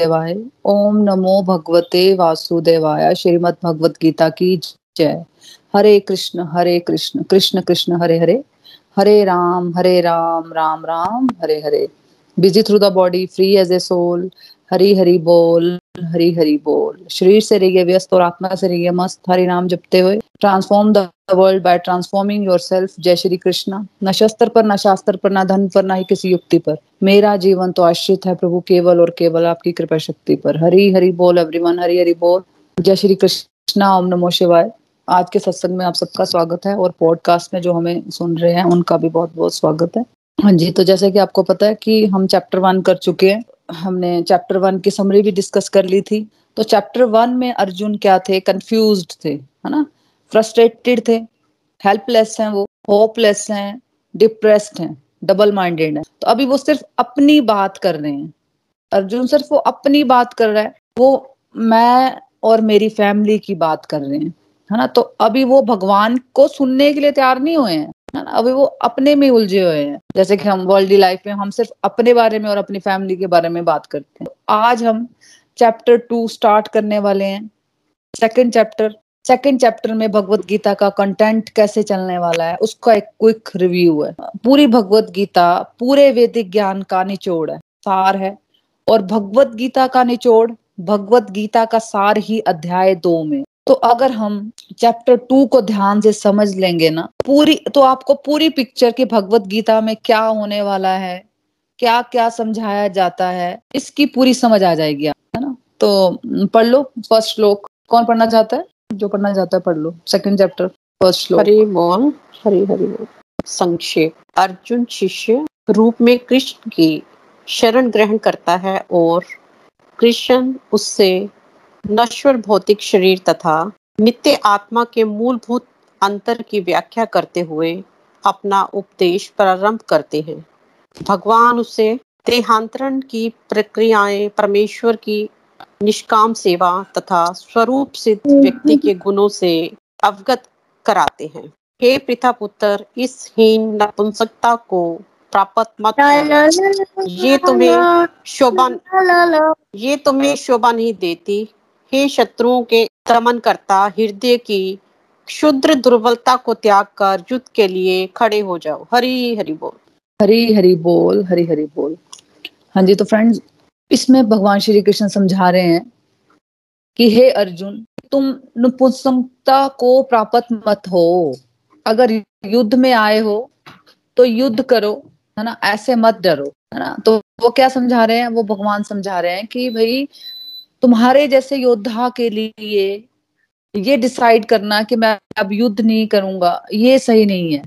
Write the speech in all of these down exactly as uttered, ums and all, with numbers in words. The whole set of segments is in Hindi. वासुदेवाय। ओम नमो भगवते वासुदेवाय। श्रीमद् भगवत गीता की जय। Hare Krishna Hare Krishna Krishna Krishna Hare Hare, Hare Ram Hare Ram Ram Ram Hare Hare. Busy through the body, free as a soul. Hari Hari बोल हरी हरी बोल। शरीर से रहिए व्यस्त और आत्मा से रहिए मस्त। हरि नाम जपते हुए transform the world by transforming yourself. जय श्री कृष्ण। न शस्त्र पर, न शास्त्र पर, न धन पर, न ही किसी युक्ति पर। मेरा जीवन तो आश्रित है प्रभु केवल और केवल आपकी कृपा शक्ति पर। हरी हरी बोल एवरीवन, हरी हरी बोल। जय श्री कृष्ण। ओम नमो शिवाय। आज के सत्संग में आप सबका स्वागत है और पॉडकास्ट में जो हमें सुन रहे हैं उनका भी बहुत बहुत स्वागत है। हाँ जी, तो जैसे कि आपको पता है कि हम चैप्टर वन कर चुके हैं। हमने चैप्टर वन की समरी भी डिस्कस कर ली थी। तो चैप्टर वन में अर्जुन क्या थे? कंफ्यूज्ड थे, है ना, फ्रस्ट्रेटेड थे, हेल्पलेस हैं, वो होपलेस हैं, डिप्रेस्ड हैं, डबल माइंडेड हैं। तो अभी वो सिर्फ अपनी बात कर रहे हैं। अर्जुन सिर्फ वो अपनी बात कर रहा है, वो मैं और मेरी फैमिली की बात कर रहे हैं, है ना। तो अभी वो भगवान को सुनने के लिए तैयार नहीं हुए हैं, है ना। अभी वो अपने में उलझे हुए हैं। जैसे कि हम वर्ल्डली लाइफ में हम सिर्फ अपने बारे में और अपनी फैमिली के बारे में बात करते हैं। तो आज हम चैप्टर टू स्टार्ट करने वाले हैं। सेकंड चैप्टर सेकंड चैप्टर में भगवत गीता का कंटेंट कैसे चलने वाला है उसका एक क्विक रिव्यू है। पूरी भगवत गीता पूरे वैदिक ज्ञान का निचोड़ है, सार है। और भगवत गीता का निचोड़, भगवत गीता का सार ही अध्याय दो में। तो अगर हम चैप्टर टू को ध्यान से समझ लेंगे ना पूरी, तो आपको पूरी पिक्चर की भगवत गीता में क्या होने वाला है, क्या क्या समझाया जाता है, इसकी पूरी समझ आ जाएगी, है ना। तो पढ़ लो फर्स्ट श्लोक। कौन पढ़ना चाहता है? जो पढ़ना चाहता है पढ़ लो। सेकंड चैप्टर फर्स्ट श्लोक। हरि बोल हरि हरि बोल। संक्षेप। अर्जुन शिष्य रूप में कृष्ण की शरण ग्रहण करता है और कृष्ण उससे नश्वर भौतिक शरीर तथा नित्य आत्मा के मूलभूत अंतर की व्याख्या करते हुए अपना उपदेश प्रारंभ करते हैं। भगवान उसे देहांतरण की प्रक्रियाएं, परमेश्वर की निष्काम सेवा तथा स्वरूप सिद्ध व्यक्ति के गुणों से अवगत कराते हैं। हे पृथा पुत्र, इस हीन नपुंसकता को प्राप्त मत, ये तुम्हें शोभा ये तुम्हें शोभा नहीं देती। हे शत्रुओं के दमनकर्ता, हृदय की क्षुद्र दुर्बलता को त्याग कर युद्ध के लिए खड़े हो जाओ। हरि हरि बोल हरि हरि बोल हरि हरि बोल। हाँ जी, तो फ्रेंड्स, इसमें भगवान श्री कृष्ण समझा रहे हैं कि हे अर्जुन, तुम नपुंसकता को प्राप्त मत हो। अगर युद्ध में आए हो तो युद्ध करो, है ना, ऐसे मत डरो, है ना। तो वो क्या समझा रहे हैं? वो भगवान समझा रहे हैं कि भाई तुम्हारे जैसे योद्धा के लिए ये डिसाइड करना कि मैं अब युद्ध नहीं करूंगा, ये सही नहीं है।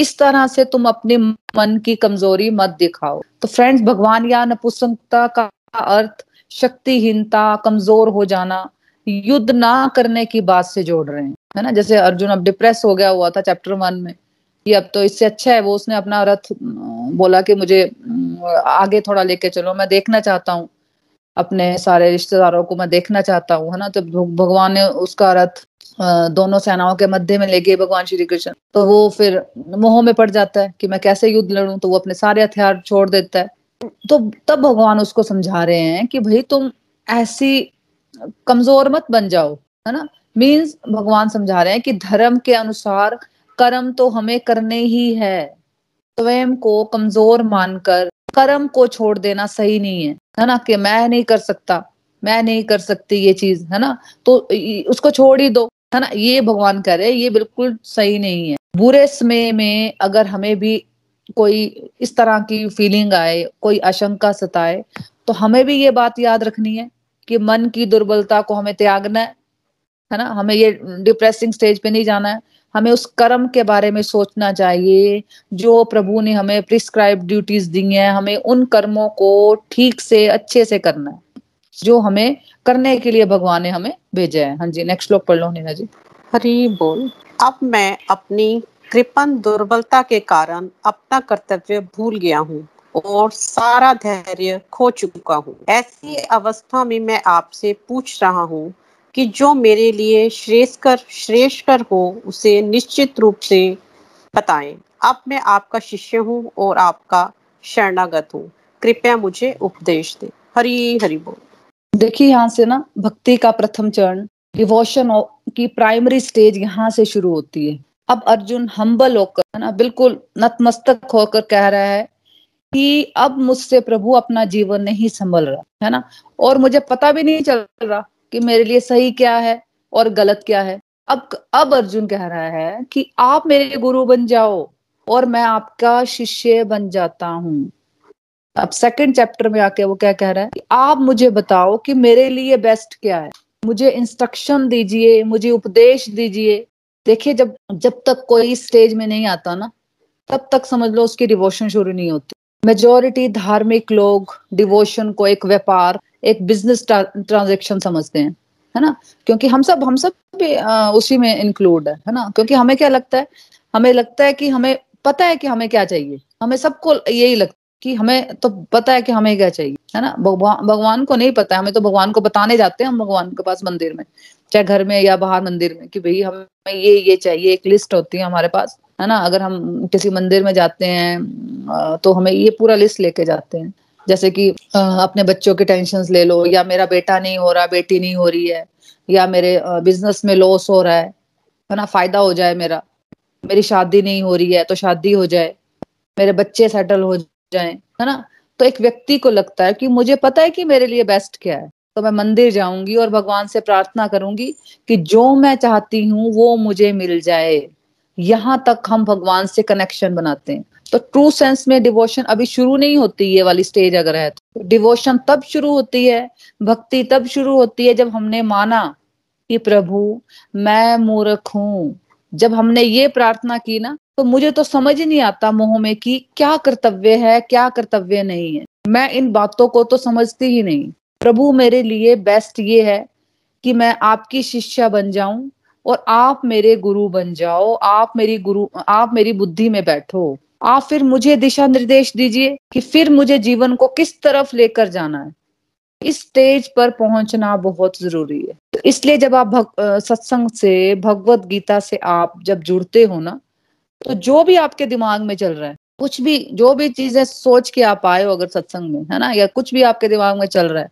इस तरह से तुम अपने मन की कमजोरी मत दिखाओ। तो फ्रेंड्स, भगवान या नपुंसकता का अर्थ शक्तिहीनता, कमजोर हो जाना, युद्ध ना करने की बात से जोड़ रहे हैं, है ना। जैसे अर्जुन अब डिप्रेस हो गया हुआ था चैप्टर वन में, ये अब तो इससे अच्छा है, वो उसने अपना रथ बोला कि मुझे आगे थोड़ा लेके चलो, मैं देखना चाहता हूँ अपने सारे रिश्तेदारों को, मैं देखना चाहता हूँ, है ना। तो भगवान ने उसका रथ दोनों सेनाओं के मध्य में ले गए भगवान श्री कृष्ण। तो वो फिर मोह में पड़ जाता है कि मैं कैसे युद्ध लड़ूं, तो वो अपने सारे हथियार छोड़ देता है। तो तब भगवान उसको समझा रहे हैं कि भाई तुम ऐसी कमजोर मत बन जाओ, है ना। मीन्स भगवान समझा रहे हैं कि धर्म के अनुसार कर्म तो हमें करने ही है। स्वयं को कमजोर मानकर कर्म को छोड़ देना सही नहीं है, है ना। कि मैं नहीं कर सकता, मैं नहीं कर सकती ये चीज, है ना, तो उसको छोड़ ही दो, है ना। ये भगवान कह रहे हैं, ये बिल्कुल सही नहीं है। बुरे समय में अगर हमें भी कोई इस तरह की फीलिंग आए, कोई आशंका सताए, तो हमें भी ये बात याद रखनी है कि मन की दुर्बलता को हमें त्यागना है, है ना। हमें ये डिप्रेसिंग स्टेज पे नहीं जाना है। हमें उस कर्म के बारे में सोचना चाहिए जो प्रभु ने हमें प्रिस्क्राइब ड्यूटीज दी हैं। हमें उन कर्मों को ठीक से, अच्छे से करना है जो हमें करने के लिए भगवान ने हमें भेजा है। हाँ जी, नेक्स्ट श्लोक पढ़ लो नीना जी। हरि बोल। अब मैं अपनी कृपण दुर्बलता के कारण अपना कर्तव्य भूल गया हूँ और सारा धैर्य खो चुका हूँ। ऐसी अवस्था में मैं आपसे पूछ रहा हूँ कि जो मेरे लिए श्रेष्ठकर श्रेष्ठकर हो उसे निश्चित रूप से बताएं। अब मैं आपका शिष्य हूँ और आपका शरणागत हूँ, कृपया मुझे उपदेश दे। हरि हरि बोल देखिए यहाँ से ना भक्ति का प्रथम चरण डिवोशन की प्राइमरी स्टेज यहाँ से शुरू होती है। अब अर्जुन हम्बल होकर ना बिल्कुल नतमस्तक होकर कह रहा है कि अब मुझसे प्रभु अपना जीवन नहीं संभल रहा है ना, और मुझे पता भी नहीं चल रहा कि मेरे लिए सही क्या है और गलत क्या है। अब अब अर्जुन कह रहा है कि आप मेरे गुरु बन जाओ और मैं आपका शिष्य बन जाता हूँ। अब सेकंड चैप्टर में आके वो क्या कह रहा है कि आप मुझे बताओ कि मेरे लिए बेस्ट क्या है, मुझे इंस्ट्रक्शन दीजिए, मुझे उपदेश दीजिए। देखिए जब जब तक कोई स्टेज में नहीं आता ना तब तक समझ लो उसकी डिवोशन शुरू नहीं होती। मेजॉरिटी धार्मिक लोग डिवोशन को एक व्यापार, एक बिजनेस ट्रांजेक्शन समझते हैं, है ना, क्योंकि हम सब हम सब भी उसी में इंक्लूड है, है ना। क्योंकि हमें क्या लगता है, हमें लगता है कि हमें पता है कि हमें क्या चाहिए, हमें सबको यही लगता है कि हमें तो पता है कि हमें क्या चाहिए, है ना। भगवान भगवान को नहीं पता है, हमें तो भगवान को बताने जाते हैं हम भगवान के पास मंदिर में, चाहे घर में या बाहर मंदिर में, कि भाई हमें ये ये चाहिए। एक लिस्ट होती है हमारे पास, है ना, अगर हम किसी मंदिर में जाते हैं तो हमें ये पूरा लिस्ट लेके जाते हैं, जैसे कि अपने बच्चों के टेंशंस ले लो, या मेरा बेटा नहीं हो रहा, बेटी नहीं हो रही है, या मेरे बिजनेस में लॉस हो रहा है, है ना, फायदा हो जाए मेरा, मेरी शादी नहीं हो रही है तो शादी हो जाए, मेरे बच्चे सेटल हो जाए, है ना। तो एक व्यक्ति को लगता है कि मुझे पता है कि मेरे लिए बेस्ट क्या है, तो मैं मंदिर जाऊंगी और भगवान से प्रार्थना करूंगी कि जो मैं चाहती हूँ वो मुझे मिल जाए। यहाँ तक हम भगवान से कनेक्शन बनाते हैं। तो ट्रू सेंस में डिवोशन अभी शुरू नहीं होती, ये वाली स्टेज अगर है तो। डिवोशन तब शुरू होती है, भक्ति तब शुरू होती है जब हमने माना कि प्रभु मैं मूर्ख हूँ। जब हमने ये प्रार्थना की ना तो मुझे तो समझ ही नहीं आता मोह में कि क्या कर्तव्य है क्या कर्तव्य नहीं है, मैं इन बातों को तो समझती ही नहीं। प्रभु मेरे लिए बेस्ट ये है कि मैं आपकी शिष्या बन जाऊं और आप मेरे गुरु बन जाओ, आप मेरी गुरु आप मेरी बुद्धि में बैठो, आप फिर मुझे दिशा निर्देश दीजिए कि फिर मुझे जीवन को किस तरफ लेकर जाना है। इस स्टेज पर पहुंचना बहुत जरूरी है। तो इसलिए जब आप भग, सत्संग से, भगवत गीता से आप जब जुड़ते हो ना, तो जो भी आपके दिमाग में चल रहा है, कुछ भी जो भी चीजें सोच के आप आए हो अगर सत्संग में, है ना, या कुछ भी आपके दिमाग में चल रहा है,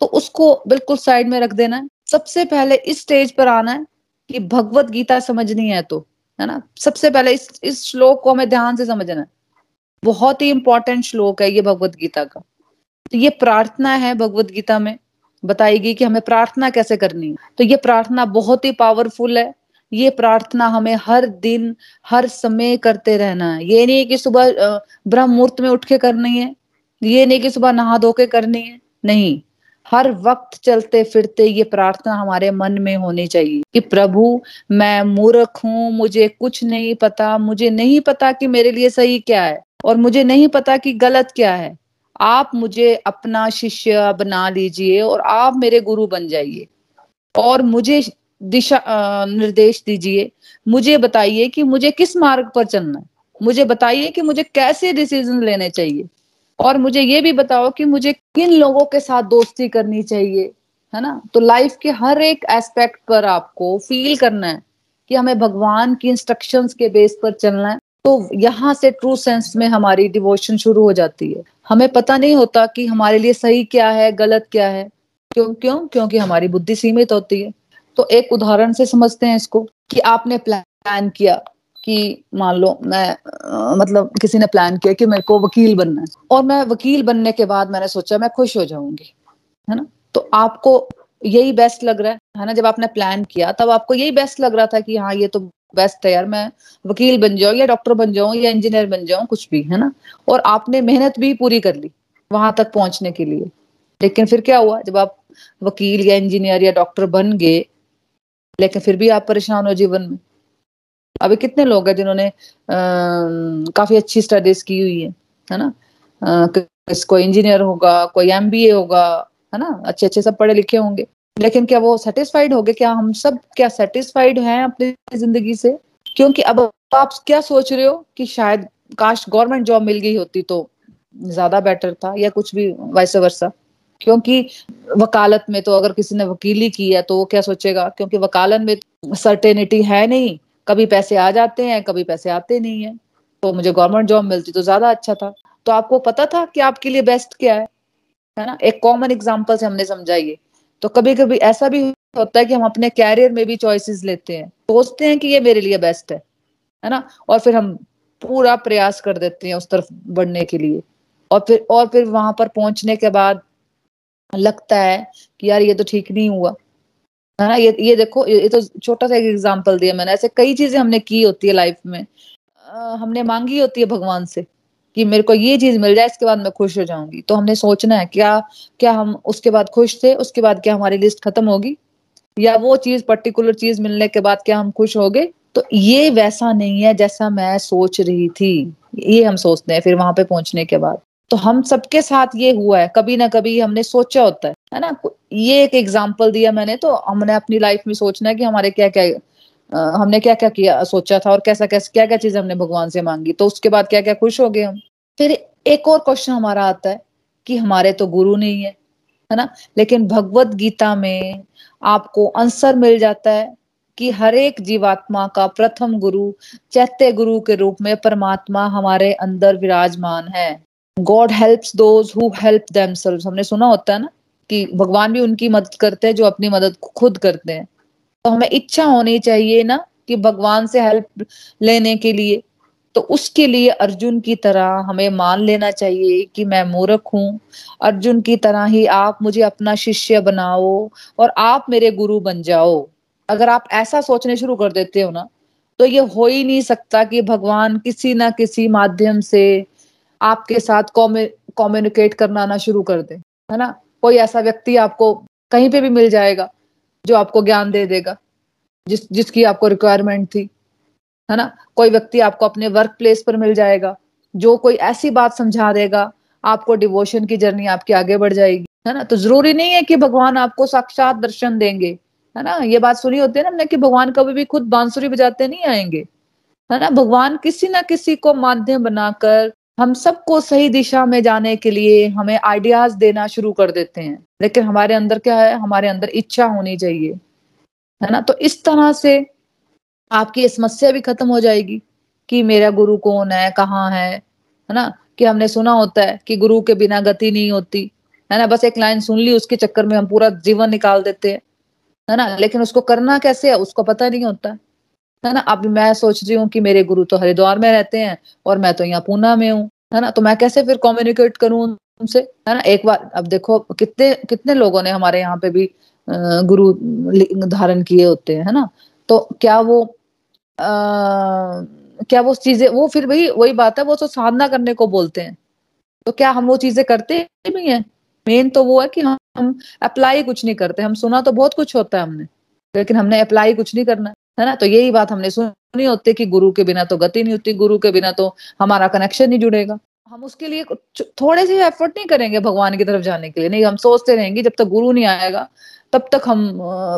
तो उसको बिल्कुल साइड में रख देना है। सबसे पहले इस स्टेज पर आना है कि भगवत गीता समझनी है तो, है ना, सबसे पहले इस इस श्लोक को हमें ध्यान से समझना है। बहुत ही इंपॉर्टेंट श्लोक है ये भगवत गीता का। तो ये प्रार्थना है भगवत गीता में बताएगी कि हमें प्रार्थना कैसे करनी है। तो ये प्रार्थना बहुत ही पावरफुल है। ये प्रार्थना हमें हर दिन हर समय करते रहना है। ये नहीं कि सुबह ब्रह्म मुहूर्त में उठ के करनी है, ये नहीं कि सुबह नहा धो के करनी है, नहीं, हर वक्त चलते फिरते ये प्रार्थना हमारे मन में होनी चाहिए कि प्रभु मैं मूर्ख हूँ, मुझे कुछ नहीं पता, मुझे नहीं पता कि मेरे लिए सही क्या है और मुझे नहीं पता कि गलत क्या है। आप मुझे अपना शिष्य बना लीजिए और आप मेरे गुरु बन जाइए और मुझे दिशा निर्देश दीजिए, मुझे बताइए कि मुझे किस मार्ग पर चलना है, मुझे बताइए कि मुझे कैसे डिसीजन लेने चाहिए और मुझे ये भी बताओ कि मुझे किन लोगों के साथ दोस्ती करनी चाहिए, है ना। तो लाइफ के हर एक एस्पेक्ट पर आपको फील करना है कि हमें भगवान की इंस्ट्रक्शंस के बेस पर चलना है। तो यहाँ से ट्रू सेंस में हमारी डिवोशन शुरू हो जाती है। हमें पता नहीं होता कि हमारे लिए सही क्या है गलत क्या है, क्यों क्यों क्योंकि हमारी बुद्धि सीमित होती है। तो एक उदाहरण से समझते हैं इसको कि आपने प्लान किया कि मान लो मैं आ, मतलब किसी ने प्लान किया कि मेरे को वकील बनना है और मैं वकील बनने के बाद मैंने सोचा मैं खुश हो जाऊंगी, है ना। तो आपको यही बेस्ट लग रहा है, है ना, जब आपने प्लान किया तब आपको यही बेस्ट लग रहा था कि हाँ ये तो बेस्ट है यार, मैं वकील बन जाऊं या डॉक्टर बन जाऊं या इंजीनियर बन जाऊं, कुछ भी, है ना। और आपने मेहनत भी पूरी कर ली वहां तक पहुंचने के लिए। लेकिन फिर क्या हुआ, जब आप वकील या इंजीनियर या डॉक्टर बन गए लेकिन फिर भी आप परेशान हो जीवन में। अभी कितने लोग हैं जिन्होंने काफी अच्छी स्टडीज की हुई है, है ना, कोई इंजीनियर होगा, कोई एमबीए होगा, है ना, अच्छे अच्छे सब पढ़े लिखे होंगे, लेकिन क्या वो सेटिस्फाइड हो गए? क्या हम सब क्या सेटिस्फाइड हैं अपनी जिंदगी से? क्योंकि अब आप क्या सोच रहे हो कि शायद काश गवर्नमेंट जॉब मिल गई होती तो ज्यादा बेटर था, या कुछ भी वैसे वर्षा। क्योंकि वकालत में तो अगर किसी ने वकीली की है तो वो क्या सोचेगा, क्योंकि वकालत में तो सर्टेनिटी है नहीं, कभी पैसे आ जाते हैं कभी पैसे आते नहीं है, तो मुझे गवर्नमेंट जॉब मिलती तो ज्यादा अच्छा था। तो आपको पता था कि आपके लिए बेस्ट क्या है, है ना। एक कॉमन एग्जाम्पल से हमने समझाइए तो कभी कभी ऐसा भी होता है कि हम अपने कैरियर में भी चॉइसेस लेते हैं, सोचते हैं कि ये मेरे लिए बेस्ट है, है ना, और फिर हम पूरा प्रयास कर देते हैं उस तरफ बढ़ने के लिए, और फिर और फिर वहां पर पहुंचने के बाद लगता है कि यार ये तो ठीक नहीं हुआ, है ना, ये ये देखो, ये तो छोटा सा एक एग्जाम्पल दिया मैंने। ऐसे कई चीजें हमने की होती है लाइफ में, हमने मांगी होती है भगवान से कि मेरे को ये चीज मिल जाए, इसके बाद मैं खुश हो जाऊंगी। तो हमने सोचना है क्या क्या हम उसके बाद खुश थे, उसके बाद क्या हमारी लिस्ट खत्म होगी, या वो चीज पर्टिकुलर चीज मिलने के बाद क्या हम खुश हो गए। तो ये वैसा नहीं है जैसा मैं सोच रही थी, ये हम सोचते हैं फिर वहां पे पहुंचने के बाद। तो हम सबके साथ ये हुआ है, कभी ना कभी हमने सोचा होता है, है ना। ये एक एग्जाम्पल दिया मैंने, तो हमने अपनी लाइफ में सोचना है कि हमारे क्या क्या हमने क्या क्या किया, सोचा था, और कैसा कैसा क्या क्या चीज हमने भगवान से मांगी, तो उसके बाद क्या क्या खुश हो गए हम। फिर एक और क्वेश्चन हमारा आता है कि हमारे तो गुरु नहीं है, है ना, लेकिन भगवत गीता में आपको आंसर मिल जाता है कि हर एक जीवात्मा का प्रथम गुरु, चैत्य गुरु के रूप में परमात्मा हमारे अंदर विराजमान है। God helps those who help themselves. हमने सुना होता है ना कि भगवान भी उनकी मदद करते हैं जो अपनी मदद खुद करते हैं। तो हमें इच्छा होनी चाहिए ना कि भगवान से हेल्प लेने के लिए। तो उसके लिए अर्जुन की तरह हमें मान लेना चाहिए कि मैं मूर्ख हूँ, अर्जुन की तरह ही आप मुझे अपना शिष्य बनाओ और आप मेरे गुरु बन जाओ। अगर आप ऐसा सोचने शुरू कर देते हो ना, तो ये हो ही नहीं सकता कि भगवान किसी ना किसी माध्यम से आपके साथ कम्युनिकेट करना ना शुरू कर दे, है ना। कोई ऐसा व्यक्ति आपको कहीं पे भी मिल जाएगा जो आपको ज्ञान दे देगा, जिस जिसकी आपको रिक्वायरमेंट थी, है ना। कोई व्यक्ति आपको अपने वर्क प्लेस पर मिल जाएगा जो कोई ऐसी बात समझा देगा, आपको डिवोशन की जर्नी आपकी आगे बढ़ जाएगी, है ना। तो जरूरी नहीं है कि भगवान आपको साक्षात दर्शन देंगे, है ना। ये बात सुनी होती है ना हमने कि भगवान कभी भी खुद बांसुरी बजाते नहीं आएंगे, है ना। भगवान किसी ना किसी को माध्यम बनाकर हम सबको सही दिशा में जाने के लिए हमें आइडियाज देना शुरू कर देते हैं, लेकिन हमारे अंदर क्या है, हमारे अंदर इच्छा होनी चाहिए, है ना। तो इस तरह से आपकी समस्या भी खत्म हो जाएगी कि मेरा गुरु कौन है, कहाँ है, है ना। कि हमने सुना होता है कि गुरु के बिना गति नहीं होती, है ना। बस एक लाइन सुन ली, उसके चक्कर में हम पूरा जीवन निकाल देते हैं, है ना। लेकिन उसको करना कैसे है उसको पता नहीं होता, है ना। अब मैं सोच रही हूँ कि मेरे गुरु तो हरिद्वार में रहते हैं और मैं तो यहाँ पूना में हूँ, है ना, तो मैं कैसे फिर कम्युनिकेट करूँ उनसे, है ना। एक बार अब देखो कितने कितने लोगों ने हमारे यहाँ पे भी गुरु धारण किए होते हैं, है ना। तो क्या वो आ, क्या वो चीजें, वो फिर वही वही बात है, वो तो साधना करने को बोलते हैं। तो क्या हम वो चीजें करते भी हैं? मेन तो वो है कि हम, हम अप्लाई कुछ नहीं करते। हम सुना तो बहुत कुछ होता है हमने, लेकिन हमने अप्लाई कुछ नहीं करना, है ना। तो यही बात हमने सुनी होती कि गुरु के बिना तो गति नहीं होती, गुरु के बिना तो हमारा कनेक्शन नहीं जुड़ेगा। हम उसके लिए थोड़े से एफर्ट नहीं करेंगे भगवान की तरफ जाने के लिए, नहीं, हम सोचते रहेंगे जब तक गुरु नहीं आएगा तब तक हम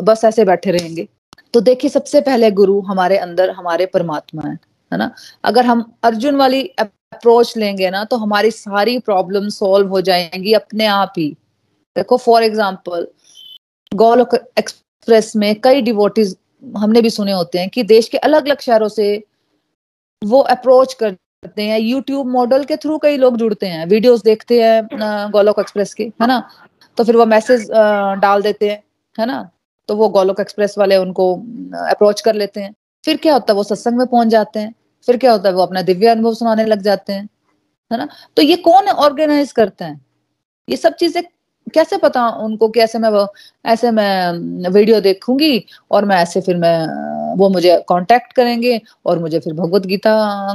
बस ऐसे बैठे रहेंगे। तो देखिए, सबसे पहले गुरु हमारे अंदर हमारे परमात्मा है, है ना। अगर हम अर्जुन वाली अप्रोच लेंगे ना, तो हमारी सारी प्रॉब्लम सॉल्व हो जाएंगी अपने आप ही। देखो, फॉर एग्जाम्पल, गोलोक एक्सप्रेस में कई डिवोटीज हमने भी सुने होते हैं कि देश के अलग अलग शहरों से वो अप्रोच करते हैं। यूट्यूब मॉडल के थ्रू कई लोग जुड़ते हैं, वीडियोस देखते हैं गोलोक एक्सप्रेस के, है ना। तो फिर वो मैसेज डाल देते हैं, है ना, तो वो गोलोक एक्सप्रेस वाले उनको अप्रोच कर लेते हैं। फिर क्या होता है, वो सत्संग में पहुंच जाते हैं। फिर क्या होता है, वो अपना दिव्य अनुभव सुनाने लग जाते हैं, है ना। तो ये कौन ऑर्गेनाइज करते हैं ये सब चीजें? कैसे पता उनको कि ऐसे मैं ऐसे मैं वीडियो देखूंगी और मैं ऐसे फिर मैं वो मुझे कांटेक्ट करेंगे और मुझे फिर भगवत गीता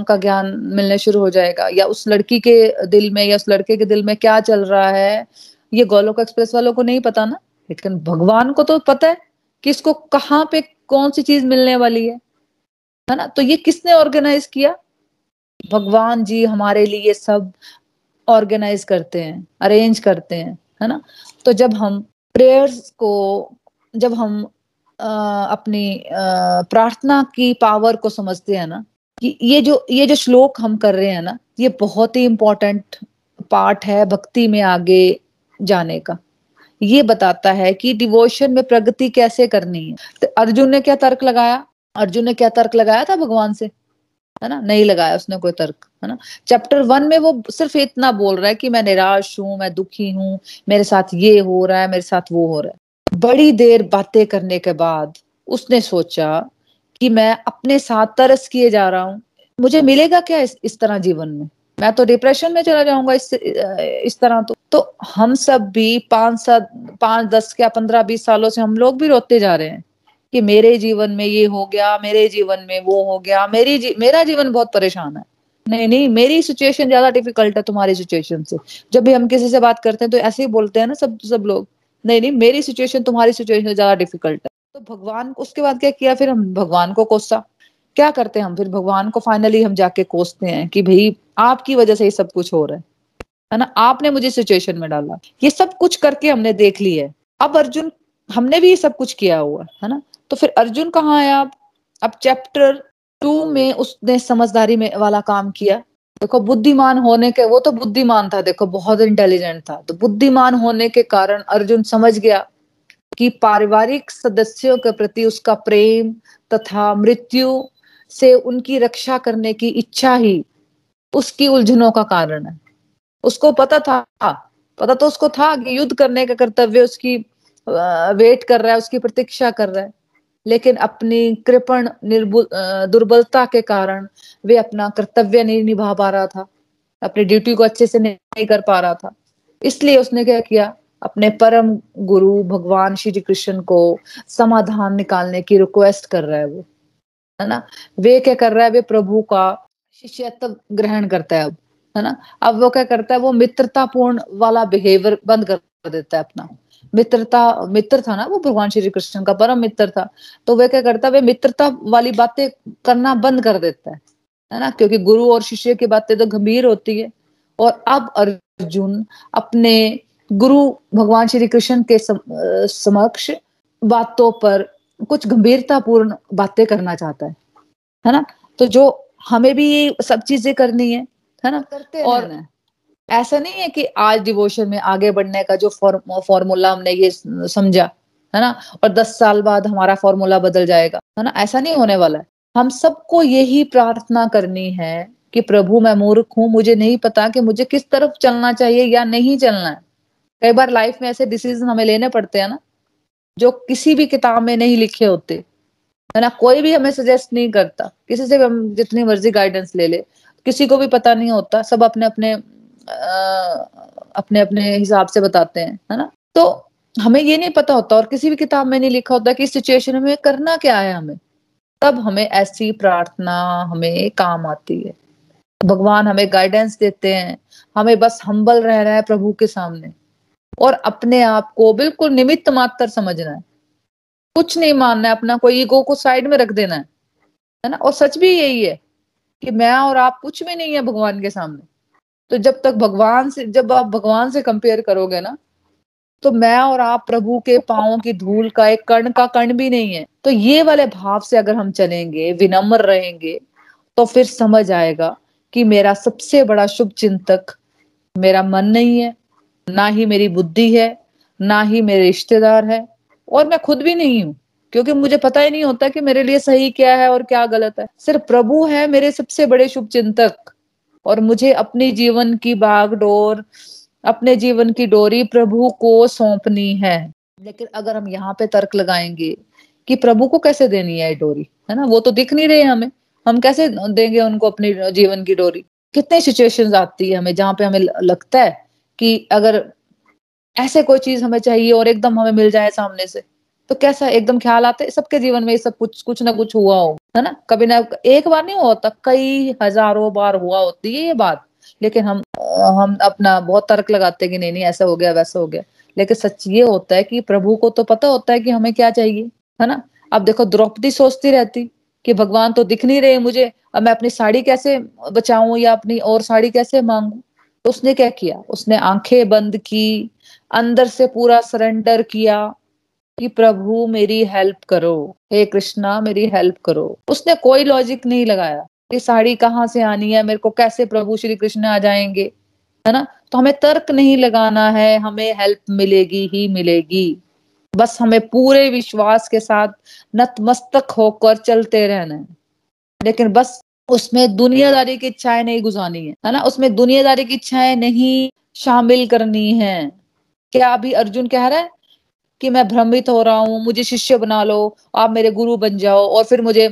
का ज्ञान मिलने शुरू हो जाएगा, या उस लड़की के दिल में या उस लड़के के दिल में क्या चल रहा है, ये गोलोक एक्सप्रेस वालों को नहीं पता ना। लेकिन भगवान को तो पता है कि इसको कहाँ पे कौन सी चीज मिलने वाली है, है ना। तो ये किसने ऑर्गेनाइज किया? भगवान जी हमारे लिए सब ऑर्गेनाइज करते हैं, अरेंज करते हैं, है ना। तो जब हम प्रेयर्स को, जब हम आ, अपनी प्रार्थना की पावर को समझते हैं ना, कि ये जो ये जो श्लोक हम कर रहे हैं ना, ये बहुत ही इम्पोर्टेंट पार्ट है भक्ति में आगे जाने का। ये बताता है कि डिवोशन में प्रगति कैसे करनी है। तो अर्जुन ने क्या तर्क लगाया? अर्जुन ने क्या तर्क लगाया था भगवान से, है ना? नहीं लगाया उसने कोई तर्क, है ना। चैप्टर वन में वो सिर्फ इतना बोल रहा है कि मैं निराश हूँ, मैं दुखी हूँ, मेरे साथ ये हो रहा है, मेरे साथ वो हो रहा है। बड़ी देर बातें करने के बाद उसने सोचा कि मैं अपने साथ तरस किए जा रहा हूँ, मुझे मिलेगा क्या इस, इस तरह जीवन में, मैं तो डिप्रेशन में चला जाऊंगा इस इस तरह। तो तो हम सब भी पांच सात पांच दस क्या पंद्रह बीस सालों से हम लोग भी रोते जा रहे हैं कि मेरे जीवन में ये हो गया, मेरे जीवन में वो हो गया, मेरी जी, मेरा जीवन बहुत परेशान है। नहीं नहीं मेरी सिचुएशन ज्यादा डिफिकल्ट है तुम्हारी सिचुएशन से। जब भी हम किसी से बात करते हैं तो ऐसे ही बोलते हैं ना सब सब लोग, नहीं नहीं मेरी सिचुएशन तुम्हारी सिचुएशन से ज्यादा डिफिकल्ट है। तो भगवान उसके बाद क्या किया, फिर हम भगवान को कोसा क्या करते हैं, हम फिर भगवान को फाइनली हम जाके कोसते हैं कि भाई आपकी वजह से ये सब कुछ हो रहा है, है ना, आपने मुझे सिचुएशन में डाला। ये सब कुछ करके हमने देख ली है, अब अर्जुन हमने भी ये सब कुछ किया हुआ है ना। तो फिर अर्जुन कहाँ आया, अब अब चैप्टर टू में उसने समझदारी में वाला काम किया। देखो बुद्धिमान होने के, वो तो बुद्धिमान था, देखो बहुत इंटेलिजेंट था, तो बुद्धिमान होने के कारण अर्जुन समझ गया कि पारिवारिक सदस्यों के प्रति उसका प्रेम तथा मृत्यु से उनकी रक्षा करने की इच्छा ही उसकी उलझनों का कारण है। उसको पता था, पता तो उसको था कि युद्ध करने का कर्तव्य उसकी वेट कर रहा है, उसकी प्रतीक्षा कर रहा है, लेकिन अपनी कृपण निर्बुल दुर्बलता के कारण वे अपना कर्तव्य नहीं निभा पा रहा था, अपनी ड्यूटी को अच्छे से नहीं कर पा रहा था। इसलिए उसने क्या किया, अपने परम गुरु भगवान श्री कृष्ण को समाधान निकालने की रिक्वेस्ट कर रहा है वो, है ना। वे क्या कर रहा है, वे प्रभु का शिष्यत्व ग्रहण करता है अब, है ना। अब वो क्या करता है, वो मित्रतापूर्ण वाला बिहेवियर बंद कर देता है अपना। मित्रता मित्र था ना वो, भगवान श्री कृष्ण का परम मित्र था, तो वे क्या करता है, वे मित्रता वाली बातें करना बंद कर देता है, है ना, क्योंकि गुरु और शिष्य की बातें तो गंभीर होती है। और अब अर्जुन अपने गुरु भगवान श्री कृष्ण के सम, समक्ष बातों पर कुछ गंभीरतापूर्ण बातें करना चाहता है, है ना। तो जो हमें भी ये सब चीजें करनी है, है ना, करते और रहना है। ऐसा नहीं है कि आज डिवोशन में आगे बढ़ने का जो फॉर्मूला हमने ये समझा, है ना, और दस साल बाद हमारा फॉर्मूला बदल जाएगा, है ना, ऐसा नहीं होने वाला है। हम सबको यही प्रार्थना करनी है कि प्रभु मैं मूर्ख हूँ, मुझे नहीं पता कि मुझे किस तरफ चलना चाहिए या नहीं चलना है। कई बार लाइफ में ऐसे डिसीजन हमें लेने पड़ते हैं ना जो किसी भी किताब में नहीं लिखे होते, है ना, कोई भी हमें सजेस्ट नहीं करता, किसी से हम जितनी मर्जी गाइडेंस ले ले किसी को भी पता नहीं होता, सब अपने अपने अपने अपने हिसाब से बताते हैं, है ना। तो हमें ये नहीं पता होता और किसी भी किताब में नहीं लिखा होता कि इस सिचुएशन में करना क्या है हमें, तब हमें ऐसी प्रार्थना हमें काम आती है। भगवान हमें गाइडेंस देते हैं, हमें बस हम्बल रहना है प्रभु के सामने और अपने आप को बिल्कुल निमित्त मात्र समझना है, कुछ नहीं मानना है, अपना कोई ईगो को साइड में रख देना है, है ना। और सच भी यही है कि मैं और आप कुछ भी नहीं है भगवान के सामने। तो जब तक भगवान से, जब आप भगवान से कंपेयर करोगे ना, तो मैं और आप प्रभु के पांवों की धूल का एक कण का कण भी नहीं है। तो ये वाले भाव से अगर हम चलेंगे, विनम्र रहेंगे, तो फिर समझ आएगा कि मेरा सबसे बड़ा शुभ चिंतक मेरा मन नहीं है, ना ही मेरी बुद्धि है, ना ही मेरे रिश्तेदार है, और मैं खुद भी नहीं हूँ, क्योंकि मुझे पता ही नहीं होता कि मेरे लिए सही क्या है और क्या गलत है। सिर्फ प्रभु है मेरे सबसे बड़े शुभ चिंतक और मुझे अपने जीवन की बागडोर, अपने जीवन की डोरी प्रभु को सौंपनी है। लेकिन अगर हम यहाँ पे तर्क लगाएंगे कि प्रभु को कैसे देनी है डोरी, है ना, वो तो दिख नहीं रही हमें, हम कैसे देंगे उनको अपने जीवन की डोरी। कितने सिचुएशंस आती है हमें जहाँ पे हमें लगता है कि अगर ऐसे कोई चीज हमें चाहिए और एकदम हमें मिल जाए सामने से, तो कैसा एकदम ख्याल आता है, सबके जीवन में ये सब कुछ कुछ ना कुछ हुआ हो, है ना, कभी ना एक बार नहीं हुआ होता, कई हजारों बार हुआ होती है ये बात। लेकिन हम हम अपना बहुत तर्क लगाते हैं कि नहीं नहीं ऐसा हो गया वैसा हो गया, लेकिन सच ये होता है कि प्रभु को तो पता होता है कि हमें क्या चाहिए, है ना। अब देखो द्रौपदी सोचती रहती कि भगवान तो दिख नहीं रहे मुझे, अब मैं अपनी साड़ी कैसे बचाऊं या अपनी और साड़ी कैसे मांगू। तो उसने क्या किया, उसने आंखें बंद की, अंदर से पूरा सरेंडर किया कि प्रभु मेरी हेल्प करो, हे कृष्णा मेरी हेल्प करो। उसने कोई लॉजिक नहीं लगाया कि साड़ी कहाँ से आनी है, मेरे को कैसे प्रभु श्री कृष्ण आ जाएंगे, है ना। तो हमें तर्क नहीं लगाना है, हमें हेल्प मिलेगी ही मिलेगी, बस हमें पूरे विश्वास के साथ नतमस्तक होकर चलते रहना है। लेकिन बस उसमें दुनियादारी की इच्छाएं नहीं गुजारनी है, है ना, उसमें दुनियादारी की इच्छाएं नहीं शामिल करनी है। क्या अभी अर्जुन कह रहा है कि मैं भ्रमित हो रहा हूँ, मुझे शिष्य बना लो, आप मेरे गुरु बन जाओ और फिर मुझे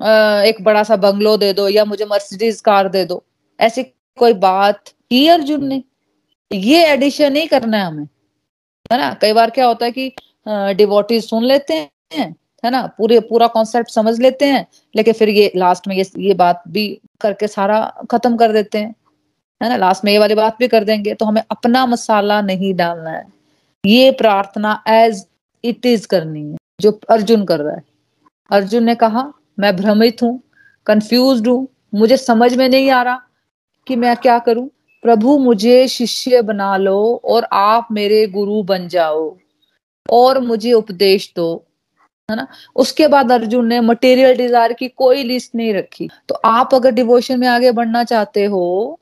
एक बड़ा सा बंगलो दे दो या मुझे मर्सिडीज कार दे दो, ऐसी कोई बात की अर्जुन ने? ये एडिशन नहीं करना है हमें, है ना। कई बार क्या होता है कि डिवोटीज सुन लेते हैं, है ना, पूरे पूरा कॉन्सेप्ट समझ लेते हैं, लेकिन फिर ये लास्ट में ये ये बात भी करके सारा खत्म कर देते हैं, है ना, लास्ट में ये वाली बात भी कर देंगे। तो हमें अपना मसाला नहीं डालना है, ये प्रार्थना एज इट इज करनी है जो अर्जुन कर रहा है। अर्जुन ने कहा मैं भ्रमित हूँ, कंफ्यूज्ड हूँ, मुझे समझ में नहीं आ रहा कि मैं क्या करूं, प्रभु मुझे शिष्य बना लो और आप मेरे गुरु बन जाओ और मुझे उपदेश दो, है ना। उसके बाद अर्जुन ने मटेरियल डिजायर की कोई लिस्ट नहीं रखी। तो आप अगर डिवोशन में आगे बढ़ना चाहते हो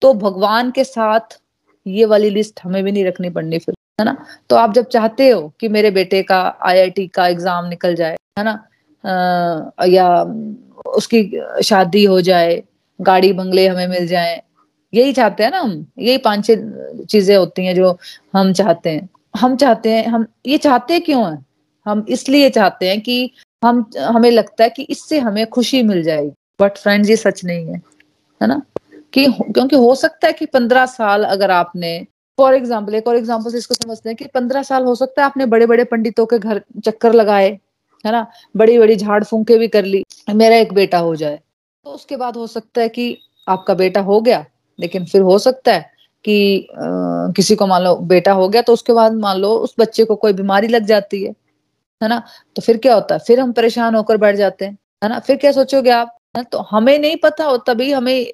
तो भगवान के साथ ये वाली लिस्ट हमें भी नहीं रखनी पड़नी फिर, है ना। तो आप जब चाहते हो कि मेरे बेटे का आई आई टी का एग्जाम निकल जाए, है ना, आ, या उसकी शादी हो जाए, गाड़ी बंगले हमें मिल जाए, यही चाहते हैं ना हम, यही पांच छह चीजें होती हैं जो हम चाहते हैं। हम चाहते हैं हम ये चाहते क्यों हैं? हम इसलिए चाहते हैं कि हम हमें लगता है कि इससे हमें खुशी मिल जाएगी, बट फ्रेंड्स ये सच नहीं है, है ना। कि क्योंकि हो सकता है कि पंद्रह साल अगर आपने फॉर एग्जाम्पल एक और एग्जाम्पल से इसको समझते हैं कि पंद्रह साल हो सकता है आपने बड़े बड़े पंडितों के घर चक्कर लगाए, है ना, बड़ी बड़ी झाड़ फूंके भी कर ली, मेरा एक बेटा हो जाए। तो उसके बाद हो सकता है कि आपका बेटा हो गया, लेकिन फिर हो सकता है कि आ, किसी को मान लो बेटा हो गया तो उसके बाद मान लो उस बच्चे को कोई बीमारी लग जाती है, है ना। तो फिर क्या होता है, फिर हम परेशान होकर बैठ जाते हैं, है ना। फिर क्या सोचोगे आप, है? तो हमें नहीं पता हो, तभी हमें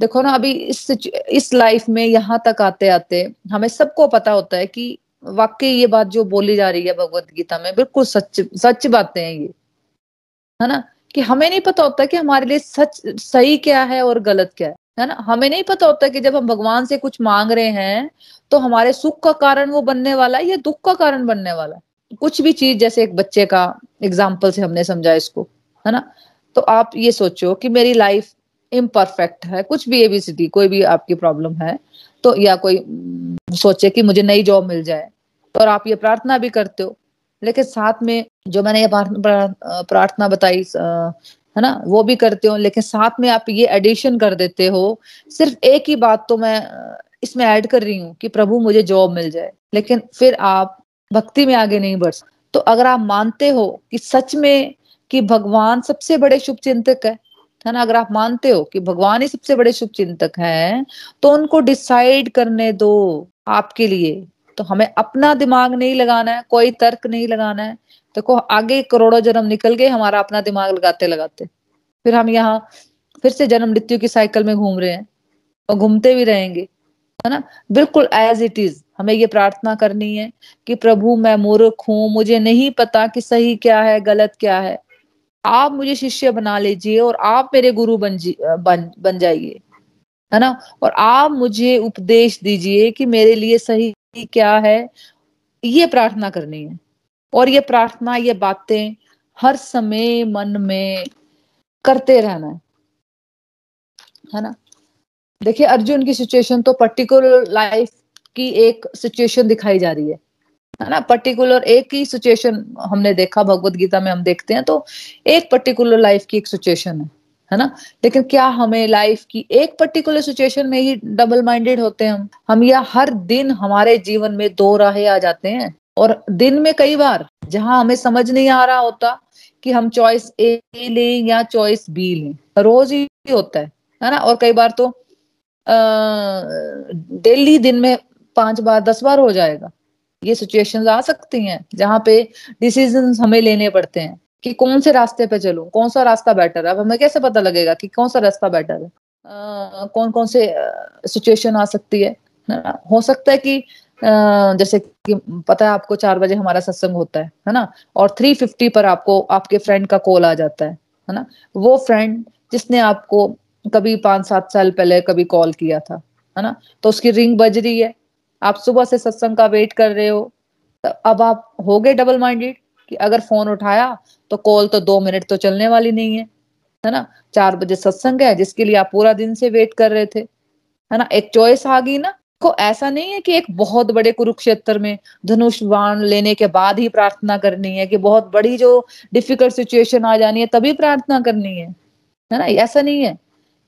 देखो ना, अभी इस इस लाइफ में यहाँ तक आते आते हमें सबको पता होता है कि वाकई ये बात जो बोली जा रही है भगवद गीता में बिल्कुल सच सच बातें हैं ये, है ना। कि हमें नहीं पता होता कि हमारे लिए सच सही क्या है और गलत क्या है, है ना। हमें नहीं पता होता कि जब हम भगवान से कुछ मांग रहे हैं तो हमारे सुख का कारण वो बनने वाला है या दुख का कारण बनने वाला है। कुछ भी चीज, जैसे एक बच्चे का एग्जाम्पल से हमने समझा इसको, है ना। तो आप ये सोचो कि मेरी लाइफ इम्परफेक्ट है, कुछ भी एबीसीडी कोई भी आपकी प्रॉब्लम है, तो या कोई सोचे कि मुझे नई जॉब मिल जाए, तो और आप ये प्रार्थना भी करते हो, लेकिन साथ में जो मैंने ये प्रार्थना बताई, है ना, वो भी करते हो, लेकिन साथ में आप ये एडिशन कर देते हो, सिर्फ एक ही बात तो मैं इसमें ऐड कर रही हूँ कि प्रभु मुझे जॉब मिल जाए, लेकिन फिर आप भक्ति में आगे नहीं बढ़ सकते। तो अगर आप मानते हो कि सच में कि भगवान सबसे बड़े शुभ चिंतक है, है ना, अगर आप मानते हो कि भगवान ही सबसे बड़े शुभ चिंतक हैं, तो उनको डिसाइड करने दो आपके लिए। तो हमें अपना दिमाग नहीं लगाना है, कोई तर्क नहीं लगाना है। देखो आगे करोड़ों जन्म निकल गए हमारा अपना दिमाग लगाते लगाते, फिर हम यहाँ फिर से जन्म मृत्यु की साइकिल में घूम रहे हैं और घूमते भी रहेंगे, है ना। बिल्कुल एज इट इज हमें ये प्रार्थना करनी है कि प्रभु मैं मूर्ख हूँ, मुझे नहीं पता कि सही क्या है गलत क्या है, आप मुझे शिष्य बना लीजिए और आप मेरे गुरु बन जी बन बन जाइए, है ना, और आप मुझे उपदेश दीजिए कि मेरे लिए सही क्या है। ये प्रार्थना करनी है, और ये प्रार्थना ये बातें हर समय मन में करते रहना है, है ना। देखिए अर्जुन की सिचुएशन तो पर्टिकुलर लाइफ की एक सिचुएशन दिखाई जा रही है, है ना, पर्टिकुलर एक ही सिचुएशन हमने देखा भगवत गीता में, हम देखते हैं तो एक पर्टिकुलर लाइफ की एक सिचुएशन है, है ना। लेकिन क्या हमें लाइफ की एक पर्टिकुलर सिचुएशन में ही डबल माइंडेड होते हैं हम हम या हर दिन हमारे जीवन में दो राहें आ जाते हैं, और दिन में कई बार जहां हमें समझ नहीं आ रहा होता कि हम चॉइस ए लें या चॉइस बी लें, रोज ही होता है, है ना। और कई बार तो डेली दिन में पांच बार दस बार हो जाएगा, ये सिचुएशंस आ सकती हैं जहाँ पे डिसीजंस हमें लेने पड़ते हैं कि कौन से रास्ते पे चलूं, कौन सा रास्ता बेटर है। अब हमें कैसे पता लगेगा कि कौन सा रास्ता बेटर है? आ, कौन कौन से सिचुएशन आ सकती है, ना? हो सकता है कि आ, जैसे कि पता है आपको चार बजे हमारा सत्संग होता है, है ना, और थ्री फिफ्टी पर आपको आपके फ्रेंड का कॉल आ जाता है, है ना, वो फ्रेंड जिसने आपको कभी पांच सात साल पहले कभी कॉल किया था, है ना, तो उसकी रिंग बज रही है, आप सुबह से सत्संग का वेट कर रहे हो, तो अब आप हो गए डबल माइंडेड कि अगर फोन उठाया तो कॉल तो दो मिनट तो चलने वाली नहीं है, है ना, चार बजे सत्संग है जिसके लिए आप पूरा दिन से वेट कर रहे थे, है ना। एक चॉइस आ गई ना को ऐसा नहीं है कि एक बहुत बड़े कुरुक्षेत्र में धनुष बाण लेने के बाद ही प्रार्थना करनी है, कि बहुत बड़ी जो डिफिकल्ट सिचुएशन आ जानी है तभी प्रार्थना करनी है, है ना, ऐसा नहीं है।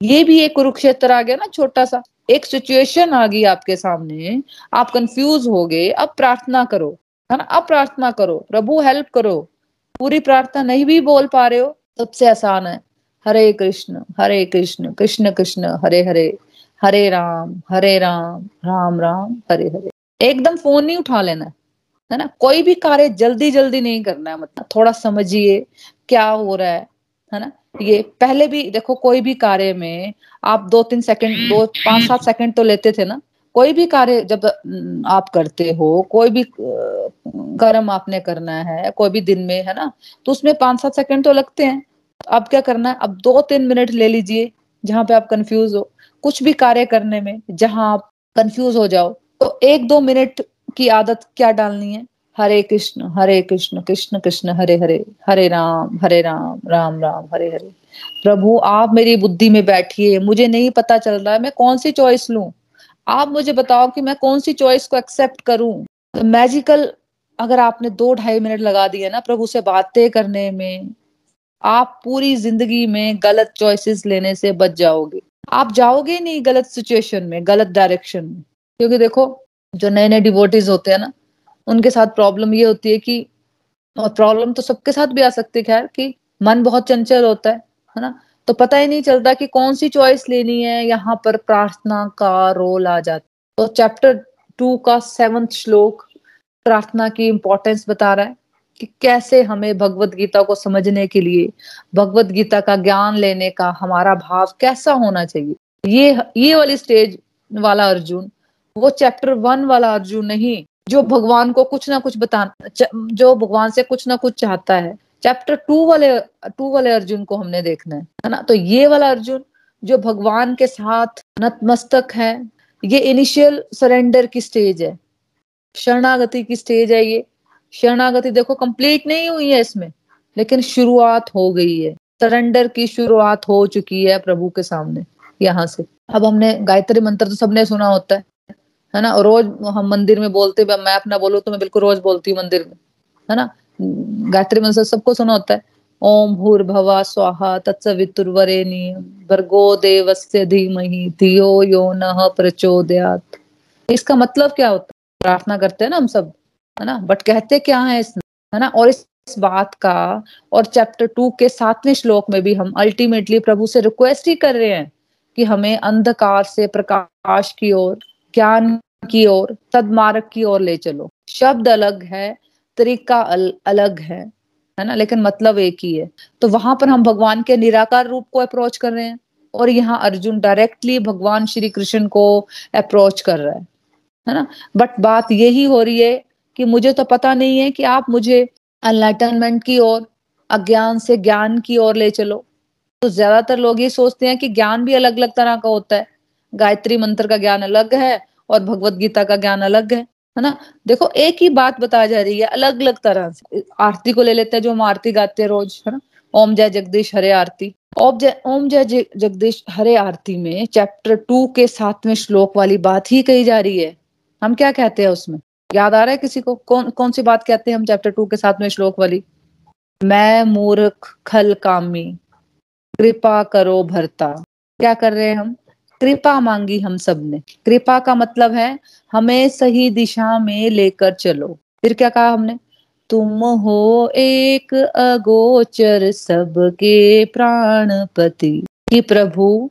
ये भी एक कुरुक्षेत्र आ गया ना, छोटा सा एक सिचुएशन आ गई आपके सामने, आप कंफ्यूज हो गए, अब प्रार्थना करो, है ना, अब प्रार्थना करो, प्रभु हेल्प करो। पूरी प्रार्थना नहीं भी बोल पा रहे हो, सबसे आसान है हरे कृष्ण हरे कृष्ण कृष्ण कृष्ण हरे हरे, हरे राम हरे राम राम राम हरे हरे। एकदम फोन नहीं उठा लेना, है ना, कोई भी कार्य जल्दी जल्दी नहीं करना है, मतलब थोड़ा समझिए क्या हो रहा है, है ना। ये पहले भी देखो कोई भी कार्य में आप दो तीन सेकंड दो पांच सात सेकंड तो लेते थे ना, कोई भी कार्य जब आप करते हो, कोई भी कर्म आपने करना है कोई भी दिन में, है ना, तो उसमें पांच सात सेकंड तो लगते हैं। अब क्या करना है, अब दो तीन मिनट ले लीजिए जहां पे आप कंफ्यूज हो, कुछ भी कार्य करने में जहां आप कंफ्यूज हो जाओ, तो एक दो मिनट की आदत क्या डालनी है, हरे कृष्ण हरे कृष्ण कृष्ण कृष्ण हरे हरे, हरे राम हरे राम राम राम हरे हरे। प्रभु आप मेरी बुद्धि में बैठिए, मुझे नहीं पता चल रहा है मैं कौन सी चॉइस लूं, आप मुझे बताओ कि मैं कौन सी चॉइस को एक्सेप्ट करूं। तो मैजिकल, अगर आपने दो ढाई मिनट लगा दिए ना प्रभु से बातें करने में, आप पूरी जिंदगी में गलत चॉइसेस लेने से बच जाओगे। आप जाओगे नहीं गलत सिचुएशन में, गलत डायरेक्शन में, क्योंकि देखो जो नए नए डिवोटीज होते हैं ना, उनके साथ प्रॉब्लम ये होती है कि, और प्रॉब्लम तो सबके साथ भी आ सकती है खैर, कि मन बहुत चंचल होता है, है ना, तो पता ही नहीं चलता कि कौन सी चॉइस लेनी है। यहाँ पर प्रार्थना का रोल आ जाता है। तो चैप्टर टू का सेवंथ श्लोक प्रार्थना की इम्पोर्टेंस बता रहा है कि कैसे हमें भगवत गीता को समझने के लिए, भगवत गीता का ज्ञान लेने का हमारा भाव कैसा होना चाहिए। ये ये वाली स्टेज वाला अर्जुन वो चैप्टर वन वाला अर्जुन नहीं, जो भगवान को कुछ ना कुछ बताना, जो भगवान से कुछ ना कुछ चाहता है। चैप्टर टू वाले टू वाले अर्जुन को हमने देखना है, है ना। तो ये वाला अर्जुन जो भगवान के साथ नतमस्तक है, ये इनिशियल सरेंडर की स्टेज है, शरणागति की स्टेज है। ये शरणागति देखो कंप्लीट नहीं हुई है इसमें, लेकिन शुरुआत हो गई है, सरेंडर की शुरुआत हो चुकी है प्रभु के सामने। यहाँ से अब हमने गायत्री मंत्र तो सबने सुना होता है, है ना, रोज हम मंदिर में बोलते, मैं अपना बोलूं तो मैं बिल्कुल रोज बोलती हूँ मंदिर में, है ना। गायत्री मंत्र सबको सुना होता है, ओम भूर्भुवः स्वाहा तत्सवितुर्वरेण्यं भर्गो देवस्य धीमहि धियो यो नः प्रचोदयात्। इसका मतलब क्या होता है, प्रार्थना करते हैं ना हम सब, है ना, बट कहते क्या है इसमें, है ना। और इस बात का, और चैप्टर टू के सातवें श्लोक में भी हम अल्टीमेटली प्रभु से रिक्वेस्ट ही कर रहे हैं कि हमें अंधकार से प्रकाश की ओर, ज्ञान की ओर, सदमार्ग की ओर ले चलो। शब्द अलग है, तरीका अल, अलग है, है ना, लेकिन मतलब एक ही है। तो वहां पर हम भगवान के निराकार रूप को अप्रोच कर रहे हैं, और यहाँ अर्जुन डायरेक्टली भगवान श्री कृष्ण को अप्रोच कर रहा है, है ना। बट बात यही हो रही है कि मुझे तो पता नहीं है कि आप मुझे एनलाइटनमेंट की ओर, अज्ञान से ज्ञान की ओर ले चलो। तो ज्यादातर लोग ये सोचते हैं कि ज्ञान भी अलग अलग तरह का होता है, गायत्री मंत्र का ज्ञान अलग है और भगवत गीता का ज्ञान अलग है, है ना। देखो एक ही बात बताई जा रही है अलग अलग तरह से। आरती को ले लेते हैं, जो हम आरती गाते हैं रोज, है ना, ओम जय जगदीश हरे आरती। ओम जय ओम जय जगदीश हरे आरती में चैप्टर टू के सातवें श्लोक वाली बात ही कही जा रही है। हम क्या कहते हैं उसमें, याद आ रहा है किसी को, कौन कौन सी बात कहते हैं हम चैप्टर टू के सातवें श्लोक वाली? मैं मूर्ख खल कामी कृपा करो भरता। क्या कर रहे हैं हम, कृपा मांगी हम सब ने। कृपा का मतलब है हमें सही दिशा में लेकर चलो। फिर क्या कहा हमने, तुम हो एक अगोचर सबके प्राणपति, कि प्रभु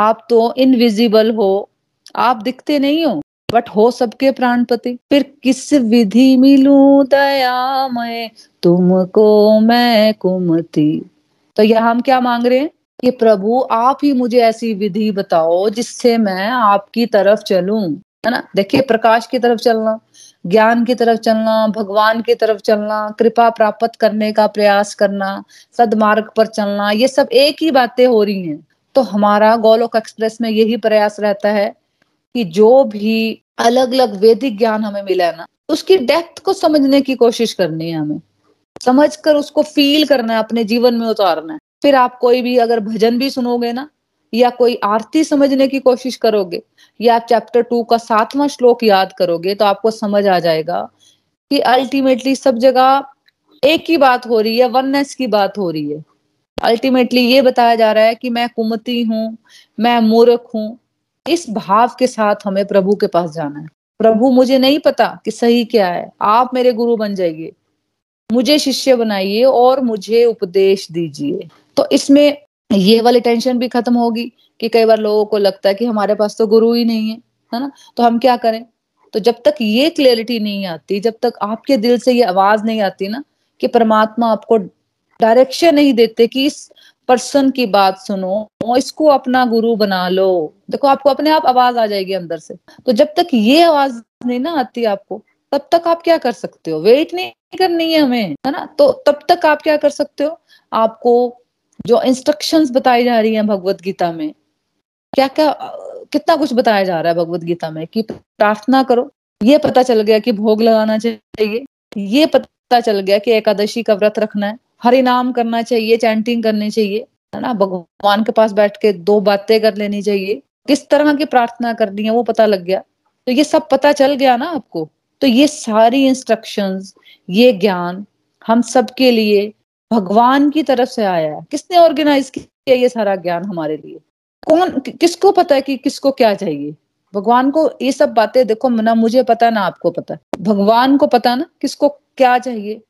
आप तो इनविजिबल हो, आप दिखते नहीं हो, बट हो सबके प्राणपति। फिर किस विधि मिलूं दया मैं तुमको मैं कुमति। तो यह हम क्या मांग रहे हैं कि प्रभु आप ही मुझे ऐसी विधि बताओ जिससे मैं आपकी तरफ चलूं, है ना। देखिए प्रकाश की तरफ चलना, ज्ञान की तरफ चलना, भगवान की तरफ चलना, कृपा प्राप्त करने का प्रयास करना, सदमार्ग पर चलना, ये सब एक ही बातें हो रही हैं। तो हमारा गोलोक एक्सप्रेस में यही प्रयास रहता है कि जो भी अलग अलग वैदिक ज्ञान हमें मिला है ना, उसकी डेप्थ को समझने की कोशिश करनी है। हमें समझ कर उसको फील करना है, अपने जीवन में उतारना है। फिर आप कोई भी अगर भजन भी सुनोगे ना, या कोई आरती समझने की कोशिश करोगे या आप चैप्टर टू का सातवां श्लोक याद करोगे तो आपको समझ आ जाएगा कि अल्टीमेटली सब जगह एक ही बात हो रही है, वननेस की बात हो रही है। अल्टीमेटली ये बताया जा रहा है कि मैं कुमती हूँ, मैं मूर्ख हूँ, इस भाव के साथ हमें प्रभु के पास जाना है। प्रभु मुझे नहीं पता कि सही क्या है, आप मेरे गुरु बन जाइए, मुझे शिष्य बनाइए और मुझे उपदेश दीजिए। तो इसमें ये वाली टेंशन भी खत्म होगी कि कई बार लोगों को लगता है कि हमारे पास तो गुरु ही नहीं है, है ना, तो हम क्या करें। तो जब तक ये क्लैरिटी नहीं आती, जब तक आपके दिल से ये आवाज नहीं आती ना कि परमात्मा आपको डायरेक्शन नहीं देते कि इस पर्सन की बात सुनो, इसको अपना गुरु बना लो, देखो आपको अपने आप आवाज आ जाएगी अंदर से। तो जब तक ये आवाज नहीं ना आती आपको, तब तक आप क्या कर सकते हो, वेट नहीं करनी है हमें, है ना। तो तब तक आप क्या कर सकते हो, आपको जो इंस्ट्रक्शंस बताई जा रही हैं भगवत गीता में, क्या क्या कितना कुछ बताया जा रहा है भगवत गीता में कि प्रार्थना करो, ये पता चल गया कि भोग लगाना चाहिए, ये पता चल गया कि एकादशी का व्रत रखना है, हरिनाम करना चाहिए, चैंटिंग करनी चाहिए, है ना, भगवान के पास बैठ के दो बातें कर लेनी चाहिए, किस तरह की प्रार्थना करनी है वो पता लग गया। तो ये सब पता चल गया ना आपको। तो ये सारी इंस्ट्रक्शंस, ये ज्ञान हम सबके लिए भगवान की तरफ से आया है। किसने ऑर्गेनाइज किया ये सारा ज्ञान हमारे लिए, कौन कि, किसको पता है कि किसको क्या चाहिए। भगवान को ये सब बातें, देखो ना मुझे पता ना आपको पता, भगवान को पता ना किसको क्या चाहिए,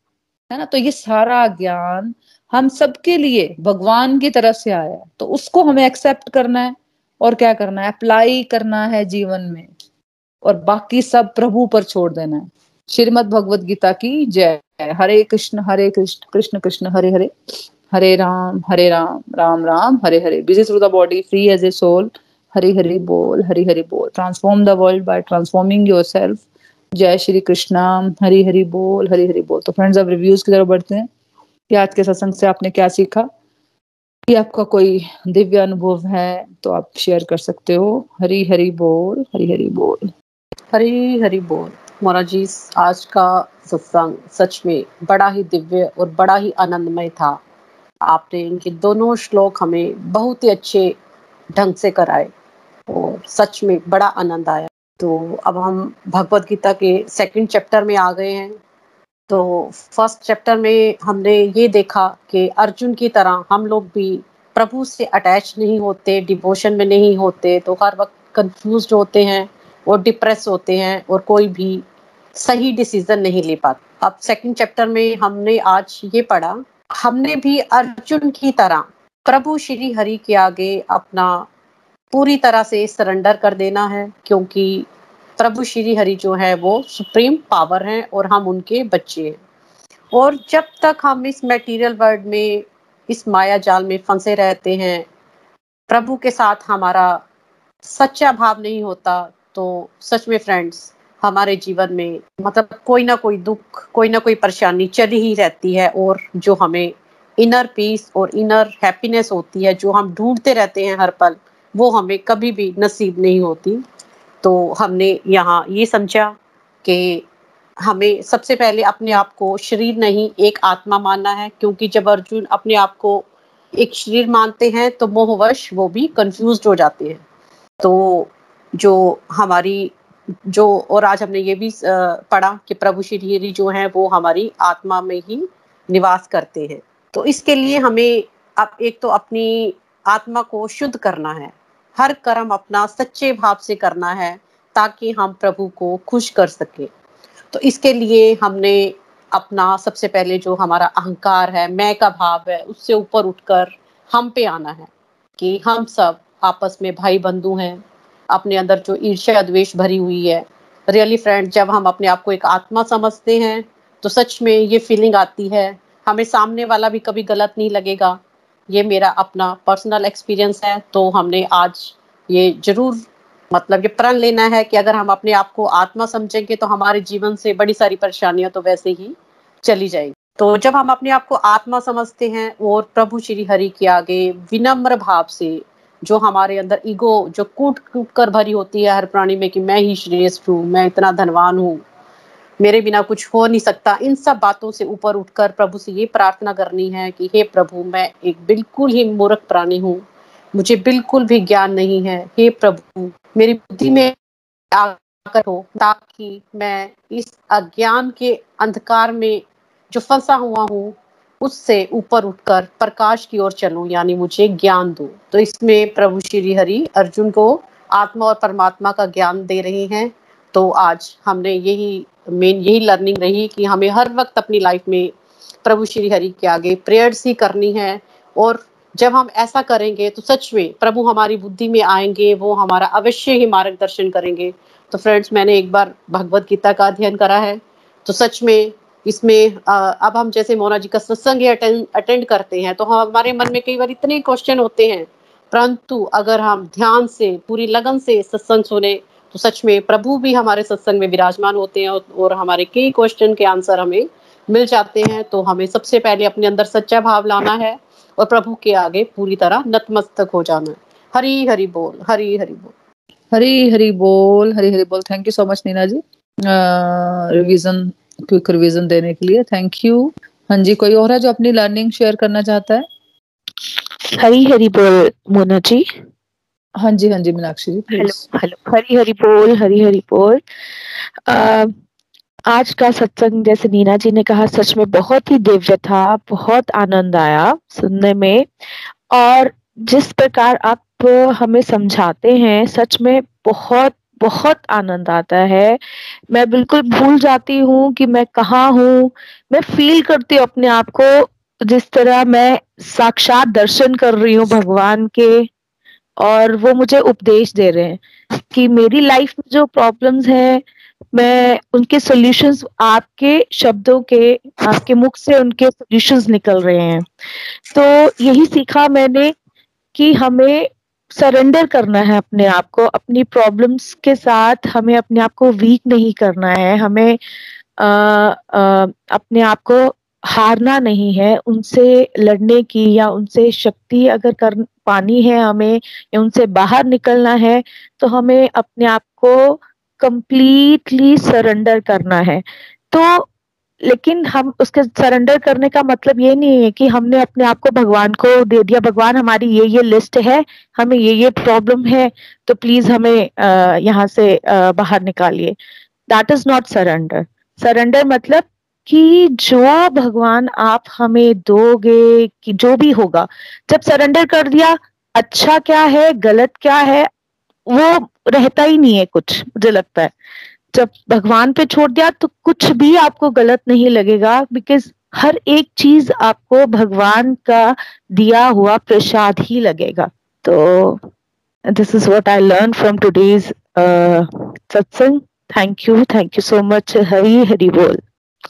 है ना। तो ये सारा ज्ञान हम सबके लिए भगवान की तरफ से आया है, तो उसको हमें एक्सेप्ट करना है और क्या करना है, अप्लाई करना है जीवन में, और बाकी सब प्रभु पर छोड़ देना है। श्रीमद भगवत गीता की जय। Hare Krishna Hare Krishna Krishna Krishna Hare Hare, Hare Ram Hare Ram Ram Ram Hare Hare. Busy through the body, free as a soul, Hari Hari बोल हरि हरि बोल। Transform the world by transforming yourself, जय श्री कृष्णा, हरि हरि बोल हरि हरि बोल। तो फ्रेंड्स, अब रिव्यूज की तरफ बढ़ते हैं कि आज के सत्संग से आपने क्या सीखा, कि आपका कोई दिव्य अनुभव है तो आप शेयर कर सकते हो। हरि हरि बोल हरि हरि बोल हरि हरि बोल। मोरा जी, आज का सत्संग सच में बड़ा ही दिव्य और बड़ा ही आनंदमय था। आपने इनके दोनों श्लोक हमें बहुत ही अच्छे ढंग से कराए और सच में बड़ा आनंद आया। तो अब हम भगवद गीता के सेकंड चैप्टर में आ गए हैं। तो फर्स्ट चैप्टर में हमने ये देखा कि अर्जुन की तरह हम लोग भी प्रभु से अटैच नहीं होते, डिवोशन में नहीं होते, तो हर वक्त कंफ्यूज्ड होते हैं और डिप्रेस होते हैं और कोई भी सही डिसीजन नहीं ले पाते। अब सेकंड चैप्टर में हमने आज ये पढ़ा, हमने भी अर्जुन की तरह प्रभु श्री हरि के आगे अपना पूरी तरह से सरेंडर कर देना है, क्योंकि प्रभु श्री हरि जो है वो सुप्रीम पावर हैं और हम उनके बच्चे हैं। और जब तक हम इस मटेरियल वर्ल्ड में, इस माया जाल में फंसे रहते हैं, प्रभु के साथ हमारा सच्चा भाव नहीं होता, तो सच में फ्रेंड्स हमारे जीवन में मतलब कोई ना कोई दुख, कोई ना कोई परेशानी चली ही रहती है। और जो हमें इनर पीस और इनर हैप्पीनेस होती है, जो हम ढूंढते रहते हैं हर पल, वो हमें कभी भी नसीब नहीं होती। तो हमने यहाँ ये समझा कि हमें सबसे पहले अपने आप को शरीर नहीं, एक आत्मा मानना है, क्योंकि जब अर्जुन अपने आप को एक शरीर मानते हैं तो मोहवश वो भी कंफ्यूज्ड हो जाते हैं। तो जो हमारी जो, और आज हमने ये भी पढ़ा कि प्रभु श्री हरि जो हैं वो हमारी आत्मा में ही निवास करते हैं। तो इसके लिए हमें अब एक तो अपनी आत्मा को शुद्ध करना है, हर कर्म अपना सच्चे भाव से करना है ताकि हम प्रभु को खुश कर सके। तो इसके लिए हमने अपना सबसे पहले जो हमारा अहंकार है, मैं का भाव है, उससे ऊपर उठकर हम पे आना है कि हम सब आपस में भाई बंधु हैं। अपने अंदर जो ईर्ष्या द्वेष भरी हुई है, रियली फ्रेंड जब हम अपने आप को एक आत्मा समझते हैं तो सच में ये फीलिंग आती है, हमें सामने वाला भी कभी गलत नहीं लगेगा। ये मेरा अपना पर्सनल एक्सपीरियंस है। तो हमने आज ये जरूर मतलब ये प्रण लेना है कि अगर हम अपने आप को आत्मा समझेंगे तो हमारे जीवन से बड़ी सारी परेशानियां तो वैसे ही चली जाएंगी। तो जब हम अपने आप को आत्मा समझते हैं और प्रभु श्री हरि के आगे विनम्र भाव से, जो हमारे अंदर ईगो जो कूट कूट कर भरी होती है हर प्राणी में कि मैं ही श्रेष्ठ हूँ, मैं इतना धनवान हूँ, मेरे बिना कुछ हो नहीं सकता, इन सब बातों से ऊपर उठकर प्रभु से ये प्रार्थना करनी है कि हे प्रभु, मैं एक बिल्कुल ही मूर्ख प्राणी हूँ, मुझे बिल्कुल भी ज्ञान नहीं है। हे प्रभु, मेरी बुद्धि में आकर हो ताकि मैं इस अज्ञान के अंधकार में जो फंसा हुआ हूँ उससे ऊपर उठकर प्रकाश की ओर चलूं, यानी मुझे ज्ञान दो। तो इसमें प्रभु श्री हरि अर्जुन को आत्मा और परमात्मा का ज्ञान दे रहे हैं। तो आज हमने यही मेन यही लर्निंग रही कि हमें हर वक्त अपनी लाइफ में प्रभु श्री हरि के आगे प्रेयर्स ही करनी है। और जब हम ऐसा करेंगे तो सच में प्रभु हमारी बुद्धि में आएंगे, वो हमारा अवश्य ही मार्गदर्शन करेंगे। तो फ्रेंड्स, मैंने एक बार भगवद गीता का अध्ययन करा है, तो सच में इसमें अब हम जैसे मोना जी का सत्संग अटेंड अटेंड करते हैं तो हमारे मन में कई बार इतने क्वेश्चन होते हैं, परंतु अगर हम ध्यान से पूरी लगन से सत्संग सुने तो सच में प्रभु भी हमारे सत्संग में विराजमान होते हैं और हमारे कई क्वेश्चन के आंसर हमें मिल जाते हैं। तो हमें सबसे पहले अपने अंदर सच्चा भाव लाना है और प्रभु के आगे पूरी तरह नतमस्तक हो जाना है। हरी हरि बोल, हरी हरि बोल, हरी हरि बोल, हरी हरि बोल। Thank you so much Neena ji revision quick revision देने के लिए, थैंक यू। हाँ जी, कोई और है जो अपनी लर्निंग शेयर करना चाहता है? हरी हरी बोल मोना जी। हाँ जी, हाँ जी मीनाक्षी जी। हेलो हेलो, हरी हरी बोल, हरी हरी बोल। आ, आज का सत्संग जैसे नीना जी ने कहा सच में बहुत ही दिव्य था, बहुत आनंद आया सुनने में। और जिस प्रकार आप हमें समझाते हैं सच में बहुत बहुत आनंद आता है। मैं बिल्कुल भूल जाती हूँ कि मैं कहाँ हूँ। मैं फील करती हूँ अपने आप को जिस तरह मैं साक्षात दर्शन कर रही हूँ भगवान के और वो मुझे उपदेश दे रहे हैं कि मेरी लाइफ में जो प्रॉब्लम्स हैं मैं उनके सॉल्यूशंस आपके शब्दों के, आपके मुख से उनके सॉल्यूशंस निकल रहे हैं। तो यही सीखा मैंने कि हमें सरेंडर करना है अपने आप को, अपनी प्रॉब्लम्स के साथ हमें अपने आप को वीक नहीं करना है, हमें आ, आ, अपने आप को हारना नहीं है। उनसे लड़ने की या उनसे शक्ति अगर कर पानी है हमें या उनसे बाहर निकलना है तो हमें अपने आप को कंप्लीटली सरेंडर करना है। तो लेकिन हम उसके सरेंडर करने का मतलब ये नहीं है कि हमने अपने आप को भगवान को दे दिया, भगवान हमारी ये ये लिस्ट है, हमें ये ये प्रॉब्लम है तो प्लीज हमें आ, यहाँ से आ, बाहर निकालिए। That is not surrender. Surrender मतलब कि जो भगवान आप हमें दोगे कि जो भी होगा, जब सरेंडर कर दिया अच्छा क्या है गलत क्या है वो रहता ही नहीं है कुछ। मुझे लगता है जब भगवान पे छोड़ दिया तो कुछ भी आपको गलत नहीं लगेगा, बिकॉज हर एक चीज आपको भगवान का दिया हुआ प्रसाद ही लगेगा। तो this is what I learn from today's सत्संग। Thank you, thank you so much. Hari Hari बोल,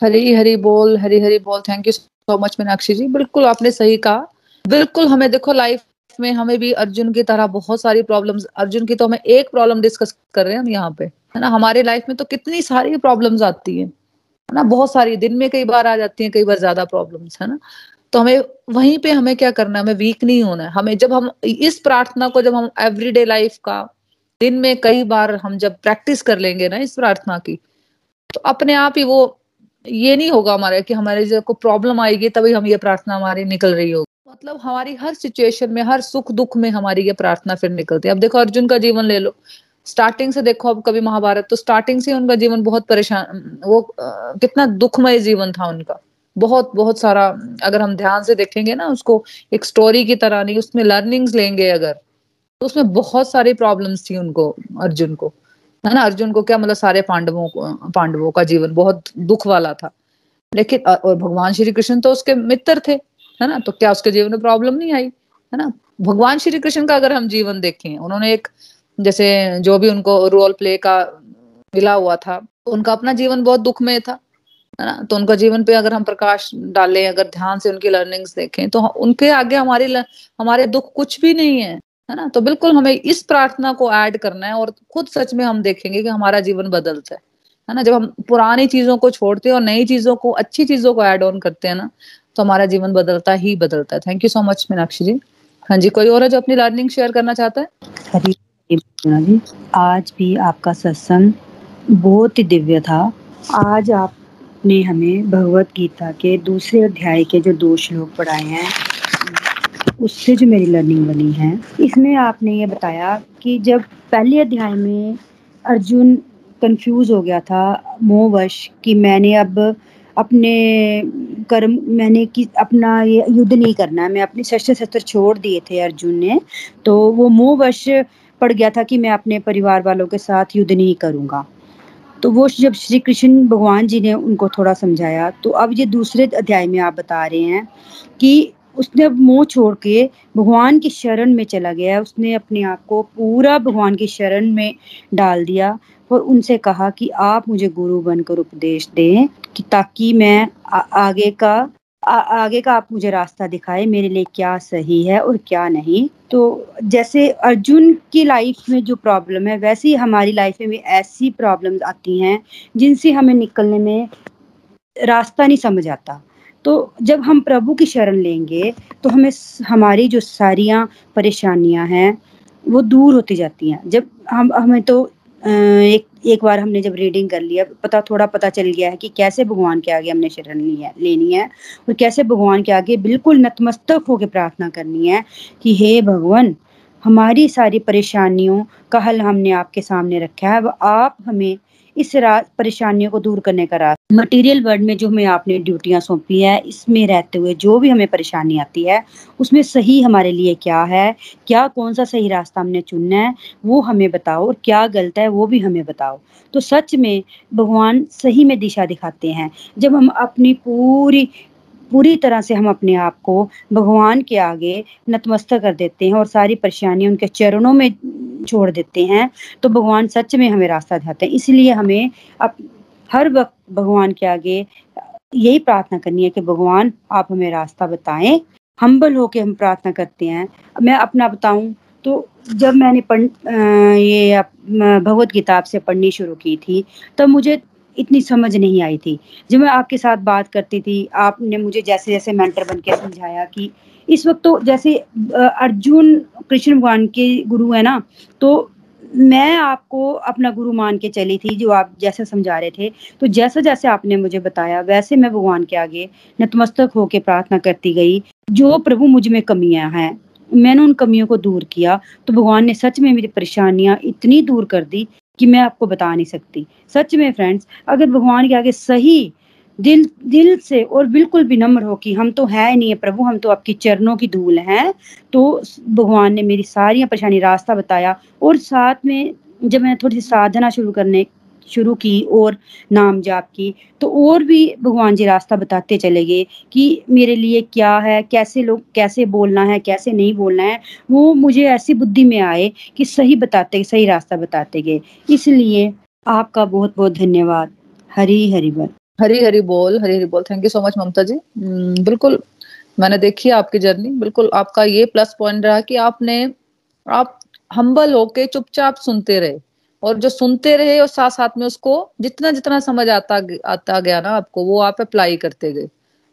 हरी हरि बोल, हरी हरि बोल। Thank you so much Meenakshi ji, बिल्कुल आपने सही कहा। बिल्कुल हमें देखो लाइफ में हमें भी अर्जुन की तरह बहुत सारी प्रॉब्लम्स, अर्जुन की तो हमें एक प्रॉब्लम डिस्कस कर रहे हैं हम यहाँ पे, है ना। हमारे लाइफ में तो कितनी सारी प्रॉब्लम्स आती है ना, बहुत सारी, दिन में कई बार आ जाती हैं, कई बार ज्यादा प्रॉब्लम्स, है ना। तो हमें वहीं पे हमें क्या करना है, हमें वीक नहीं होना है। हमें जब हम इस प्रार्थना को जब हम एवरीडे लाइफ का दिन में कई बार हम जब प्रैक्टिस कर लेंगे ना इस प्रार्थना की, तो अपने आप ही वो ये नहीं होगा हमारे कि हमारे जो को प्रॉब्लम आएगी तभी हम ये प्रार्थना हमारी निकल रही होगी। मतलब हमारी हर सिचुएशन में, हर सुख दुख में हमारी ये प्रार्थना फिर निकलती है। अब देखो अर्जुन का जीवन ले लो, स्टार्टिंग से देखो अब कभी महाभारत, तो स्टार्टिंग से उनका जीवन बहुत परेशान, वो आ, कितना दुखमय जीवन था उनका, बहुत बहुत सारा। अगर हम ध्यान से देखेंगे ना उसको एक स्टोरी की तरह नहीं, उसमें लर्निंग्स लेंगे अगर, तो उसमें बहुत सारी प्रॉब्लम्स थी उनको, अर्जुन को, है ना। अर्जुन को क्या मतलब सारे पांडवों को, पांडवों का जीवन बहुत दुख वाला था। लेकिन और भगवान श्री कृष्ण तो उसके मित्र थे, है ना, तो क्या उसके जीवन में प्रॉब्लम नहीं आई, है ना। भगवान श्री कृष्ण का अगर हम जीवन देखें, उन्होंने एक जैसे जो भी उनको रोल प्ले का मिला हुआ था, उनका अपना जीवन बहुत दुख में था, है ना। तो उनका जीवन पे अगर हम प्रकाश डालें, अगर ध्यान से उनकी लर्निंग्स देखें, तो उनके आगे हमारे हमारे दुख कुछ भी नहीं है, है ना। तो बिल्कुल हमें इस प्रार्थना को ऐड करना है और खुद सच में हम देखेंगे कि हमारा जीवन बदलता है, है ना। जब हम पुरानी चीजों को छोड़ते हैं और नई चीजों को, अच्छी चीजों को ऐड ऑन करते हैं ना, तो हमारा जीवन बदलता ही बदलता है। Thank you so much Meenakshi ji. हाँ जी, कोई और है जो अपनी लर्निंग शेयर करना चाहता है? जी, आज भी आपका सत्संग बहुत ही दिव्य था। आज आपने हमें भगवत गीता के दूसरे अध्याय के जो दो श्लोक पढ़ाए हैं उससे जो मेरी लर्निंग बनी है, इसमें आपने ये बताया कि जब पहले अध्याय में अर्जुन कंफ्यूज हो गया था मोहवश कि मैंने अब अपने कर्म मैंने कि अपना ये युद्ध नहीं करना, मैं अपने शस्त्र शस्त्र छोड़ दिए थे अर्जुन ने, तो वो मोहवश पड़ गया था कि मैं अपने परिवार वालों के साथ युद्ध नहीं करूँगा। तो वो जब श्री कृष्ण भगवान जी ने उनको थोड़ा समझाया, तो अब ये दूसरे अध्याय में आप बता रहे हैं कि उसने अब मोह छोड़ के भगवान की शरण में चला गया, उसने अपने आप को पूरा भगवान की शरण में डाल दिया और उनसे कहा कि आप मुझे गुरु बनकर उपदेश दें कि ताकि मैं आ, आगे का आ, आगे का आप मुझे रास्ता दिखाएं, मेरे लिए क्या सही है और क्या नहीं। तो जैसे अर्जुन की लाइफ में जो प्रॉब्लम है, वैसे ही हमारी लाइफ में भी ऐसी प्रॉब्लम्स आती हैं जिनसे हमें निकलने में रास्ता नहीं समझ आता। तो जब हम प्रभु की शरण लेंगे तो हमें हमारी जो सारियाँ परेशानियाँ हैं वो दूर होती जाती हैं। जब हम हमें तो एक एक बार हमने जब रीडिंग कर लिया, पता थोड़ा पता चल गया है कि कैसे भगवान के आगे हमने शरण ली है लेनी है और कैसे भगवान के आगे बिल्कुल नतमस्तक होकर प्रार्थना करनी है कि हे भगवान, हमारी सारी परेशानियों का हल हमने आपके सामने रखा है, आप हमें इस रात परेशानियों को दूर करने का रास्ता, मटेरियल वर्ल्ड में जो हमें आपने ड्यूटियाँ सौंपी है, इसमें रहते हुए जो भी हमें परेशानी आती है उसमें सही हमारे लिए क्या है, क्या कौन सा सही रास्ता हमने चुनना है वो हमें बताओ, और क्या गलत है वो भी हमें बताओ। तो सच में भगवान सही में दिशा दिखाते हैं जब हम अपनी पूरी पूरी तरह से हम अपने आप को भगवान के आगे नतमस्तक कर देते हैं और सारी परेशानियाँ उनके चरणों में छोड़ देते हैं, तो भगवान सच में हमें रास्ता दिखाते हैं। इसलिए हमें अब हर वक्त भगवान के आगे यही प्रार्थना करनी है कि भगवान आप हमें रास्ता बताएं। हम्बल होके हम प्रार्थना करते हैं। मैं अपना बताऊं तो जब मैंने पढ़ ये भगवत गीता आपसे पढ़नी शुरू की थी तब मुझे इतनी समझ नहीं आई थी। जब मैं आपके साथ बात करती थी, आपने मुझे जैसे जैसे मेंटर बनके समझाया कि इस वक्त तो जैसे अर्जुन कृष्ण भगवान के गुरु है ना, तो मैं आपको अपना गुरु मान के चली थी जो आप जैसे समझा रहे थे। तो जैसा जैसे आपने मुझे बताया वैसे मैं भगवान के आगे नतमस्तक होके प्रार्थना करती गई। जो प्रभु मुझ में कमियां हैं मैंने उन कमियों को दूर किया, तो भगवान ने सच में मेरी परेशानियाँ इतनी दूर कर दी कि मैं आपको बता नहीं सकती। सच में फ्रेंड्स, अगर भगवान के आगे सही दिल दिल से और बिल्कुल विनम्र हो कि हम तो है नहीं है प्रभु, हम तो आपके चरणों की धूल हैं, तो भगवान ने मेरी सारी परेशानी रास्ता बताया। और साथ में जब मैंने थोड़ी सी साधना शुरू करने शुरू की और नाम जाप की, तो और भी भगवान जी रास्ता बताते चले गए कि मेरे लिए क्या है, कैसे लोग कैसे बोलना है, कैसे नहीं बोलना है। वो मुझे ऐसी बुद्धि में आए कि सही बताते सही रास्ता बताते गए। इसलिए आपका बहुत बहुत धन्यवाद। हरी हरि बोल। हरी हरी बोल। हरी हरी बोल। Thank you so much Mamta ji. बिल्कुल मैंने देखी है आपकी जर्नी। बिल्कुल आपका ये प्लस पॉइंट रहा कि आपने आप हम्बल होके चुपचाप सुनते रहे और जो सुनते रहे और साथ साथ में उसको जितना जितना समझ आता आता गया ना आपको, वो आप अप्लाई करते गए,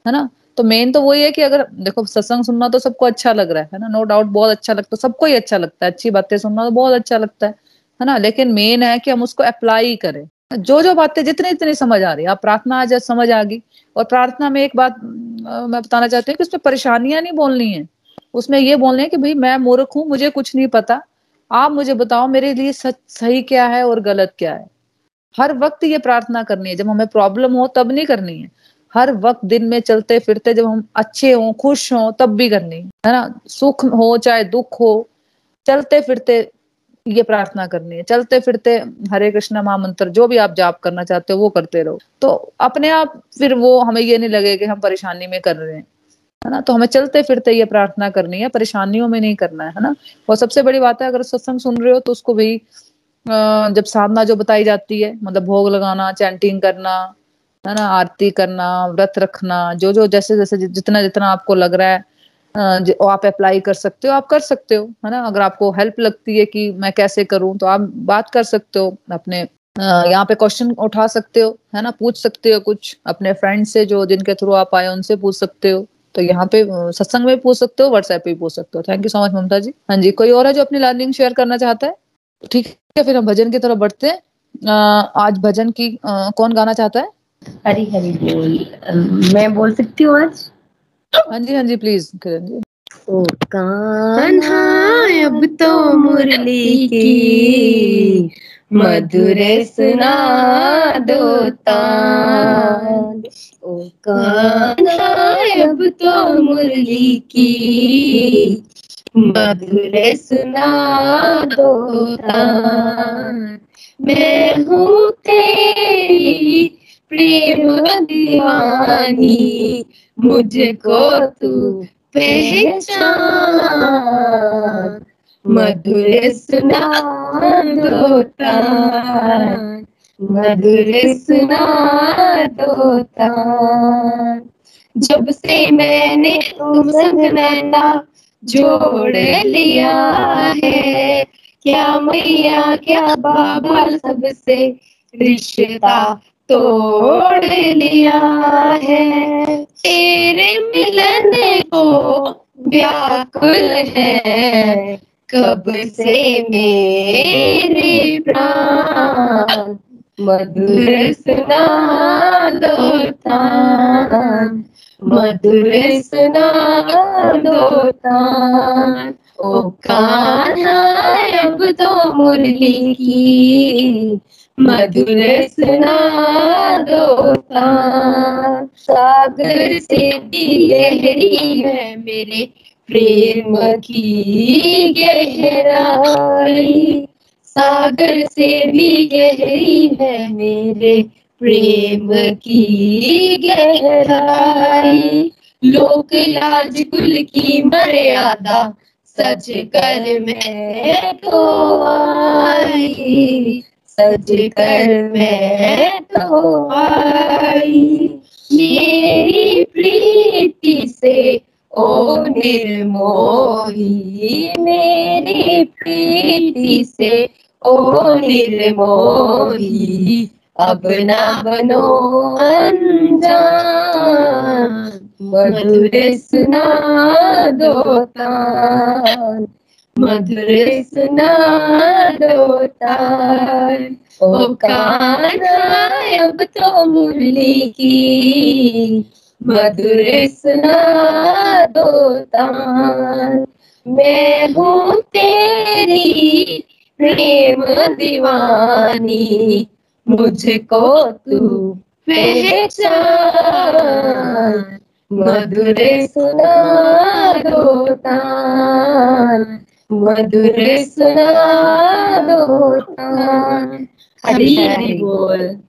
है ना। तो मेन तो वही है कि अगर देखो सत्संग सुनना तो सबको अच्छा लग रहा है ना, नो डाउट बहुत अच्छा लगता है, सबको ही अच्छा लगता है, अच्छी बातें सुनना तो बहुत अच्छा लगता है, है ना। लेकिन मेन है कि हम उसको अप्लाई करें। जो जो बातें जितनी जितनी समझ आ रही है, आप प्रार्थना आज समझ आ गई। और प्रार्थना में एक बात मैं बताना चाहती हूँ कि उसमें परेशानियां नहीं बोलनी है, उसमें ये बोलना है कि भाई मैं मूर्ख हूँ, मुझे कुछ नहीं पता, आप मुझे बताओ मेरे लिए सच सही क्या है और गलत क्या है। हर वक्त ये प्रार्थना करनी है। जब हमें प्रॉब्लम हो तब नहीं करनी है, हर वक्त दिन में चलते फिरते जब हम अच्छे हों, खुश हों, तब भी करनी है, है ना। सुख हो चाहे दुख हो, चलते फिरते ये प्रार्थना करनी है। चलते फिरते हरे कृष्णा महामंत्र जो भी आप जाप करना चाहते हो वो करते रहो, तो अपने आप फिर वो हमें ये नहीं लगे कि हम परेशानी में कर रहे हैं, है ना। तो हमें चलते फिरते ये प्रार्थना करनी है, परेशानियों में नहीं करना है, है ना। और सबसे बड़ी बात है, अगर सत्संग सुन रहे हो तो उसको भी जब साधना जो बताई जाती है, मतलब भोग लगाना, चैंटिंग करना, है ना, आरती करना, व्रत रखना, जो जो जैसे जैसे जितना जितना आपको लग रहा है आप अप्लाई कर सकते हो, आप कर सकते हो, है ना। अगर आपको हेल्प लगती है कि मैं कैसे करूं, तो आप बात कर सकते हो, अपने यहाँ पे क्वेश्चन उठा सकते हो, है ना, पूछ सकते हो, कुछ अपने फ्रेंड से जो जिनके थ्रू आप आए उनसे पूछ सकते हो। तो यहाँ पे सत्संग में पूछ सकते हो, व्हाट्सएप पे पूछ सकते हो। Thank you so much Mamta ji. हाँ जी, कोई और है जो अपनी लर्निंग शेयर करना चाहता है? ठीक है, फिर हम भजन की तरफ बढ़ते हैं। आज भजन की कौन गाना चाहता है? हरी हरी बोल। मैं बोल सकती हूँ आज? हाँ जी, हाँ जी, प्लीज किरण जी। ओ कान्हा अब तो मुरली की मधुर सुना दो तान। ओ कान्हा अब तो मुरली की मधुर सुना दो तान। मैं हूँ तेरी प्रेम दीवानी, मुझको तू पहचान। मधुर सुना दो तान, मधुर सुना दो तान। जब से मैंने तुम संग नाता जोड़ लिया है, क्या मैया क्या बाबा सबसे रिश्ता तोड़ लिया है। तेरे मिलने को व्याकुल है कब से मेरे प्राण। मधुर सुना दो तान, मधुर सुना दो तान। ओ कान्हा अब तो मुरली की मधुर सुना दो तान। सागर से भी गहरी है मेरे प्रेम की गहराई, सागर से भी गहरी है मेरे प्रेम की गहराई। लोक लाज कुल की मर्यादा सज कर मैं तो आई, सज कर मैं तो आई। मेरी प्रीति से ओ निर्मोही, मेरी प्रीति से ओ निर्मोही। अब ना बनो अनजान, मधुर सुना दो तान, मधुर सुना दो तान। ओ कान्हा अब तो मुरली की मधुर सुना दो तान। मैं हूँ तेरी प्रेम दीवानी, मुझको तू पहचान। मधुर सुना दो तान, मधुर सुना दो तान। हरि हरि बोल।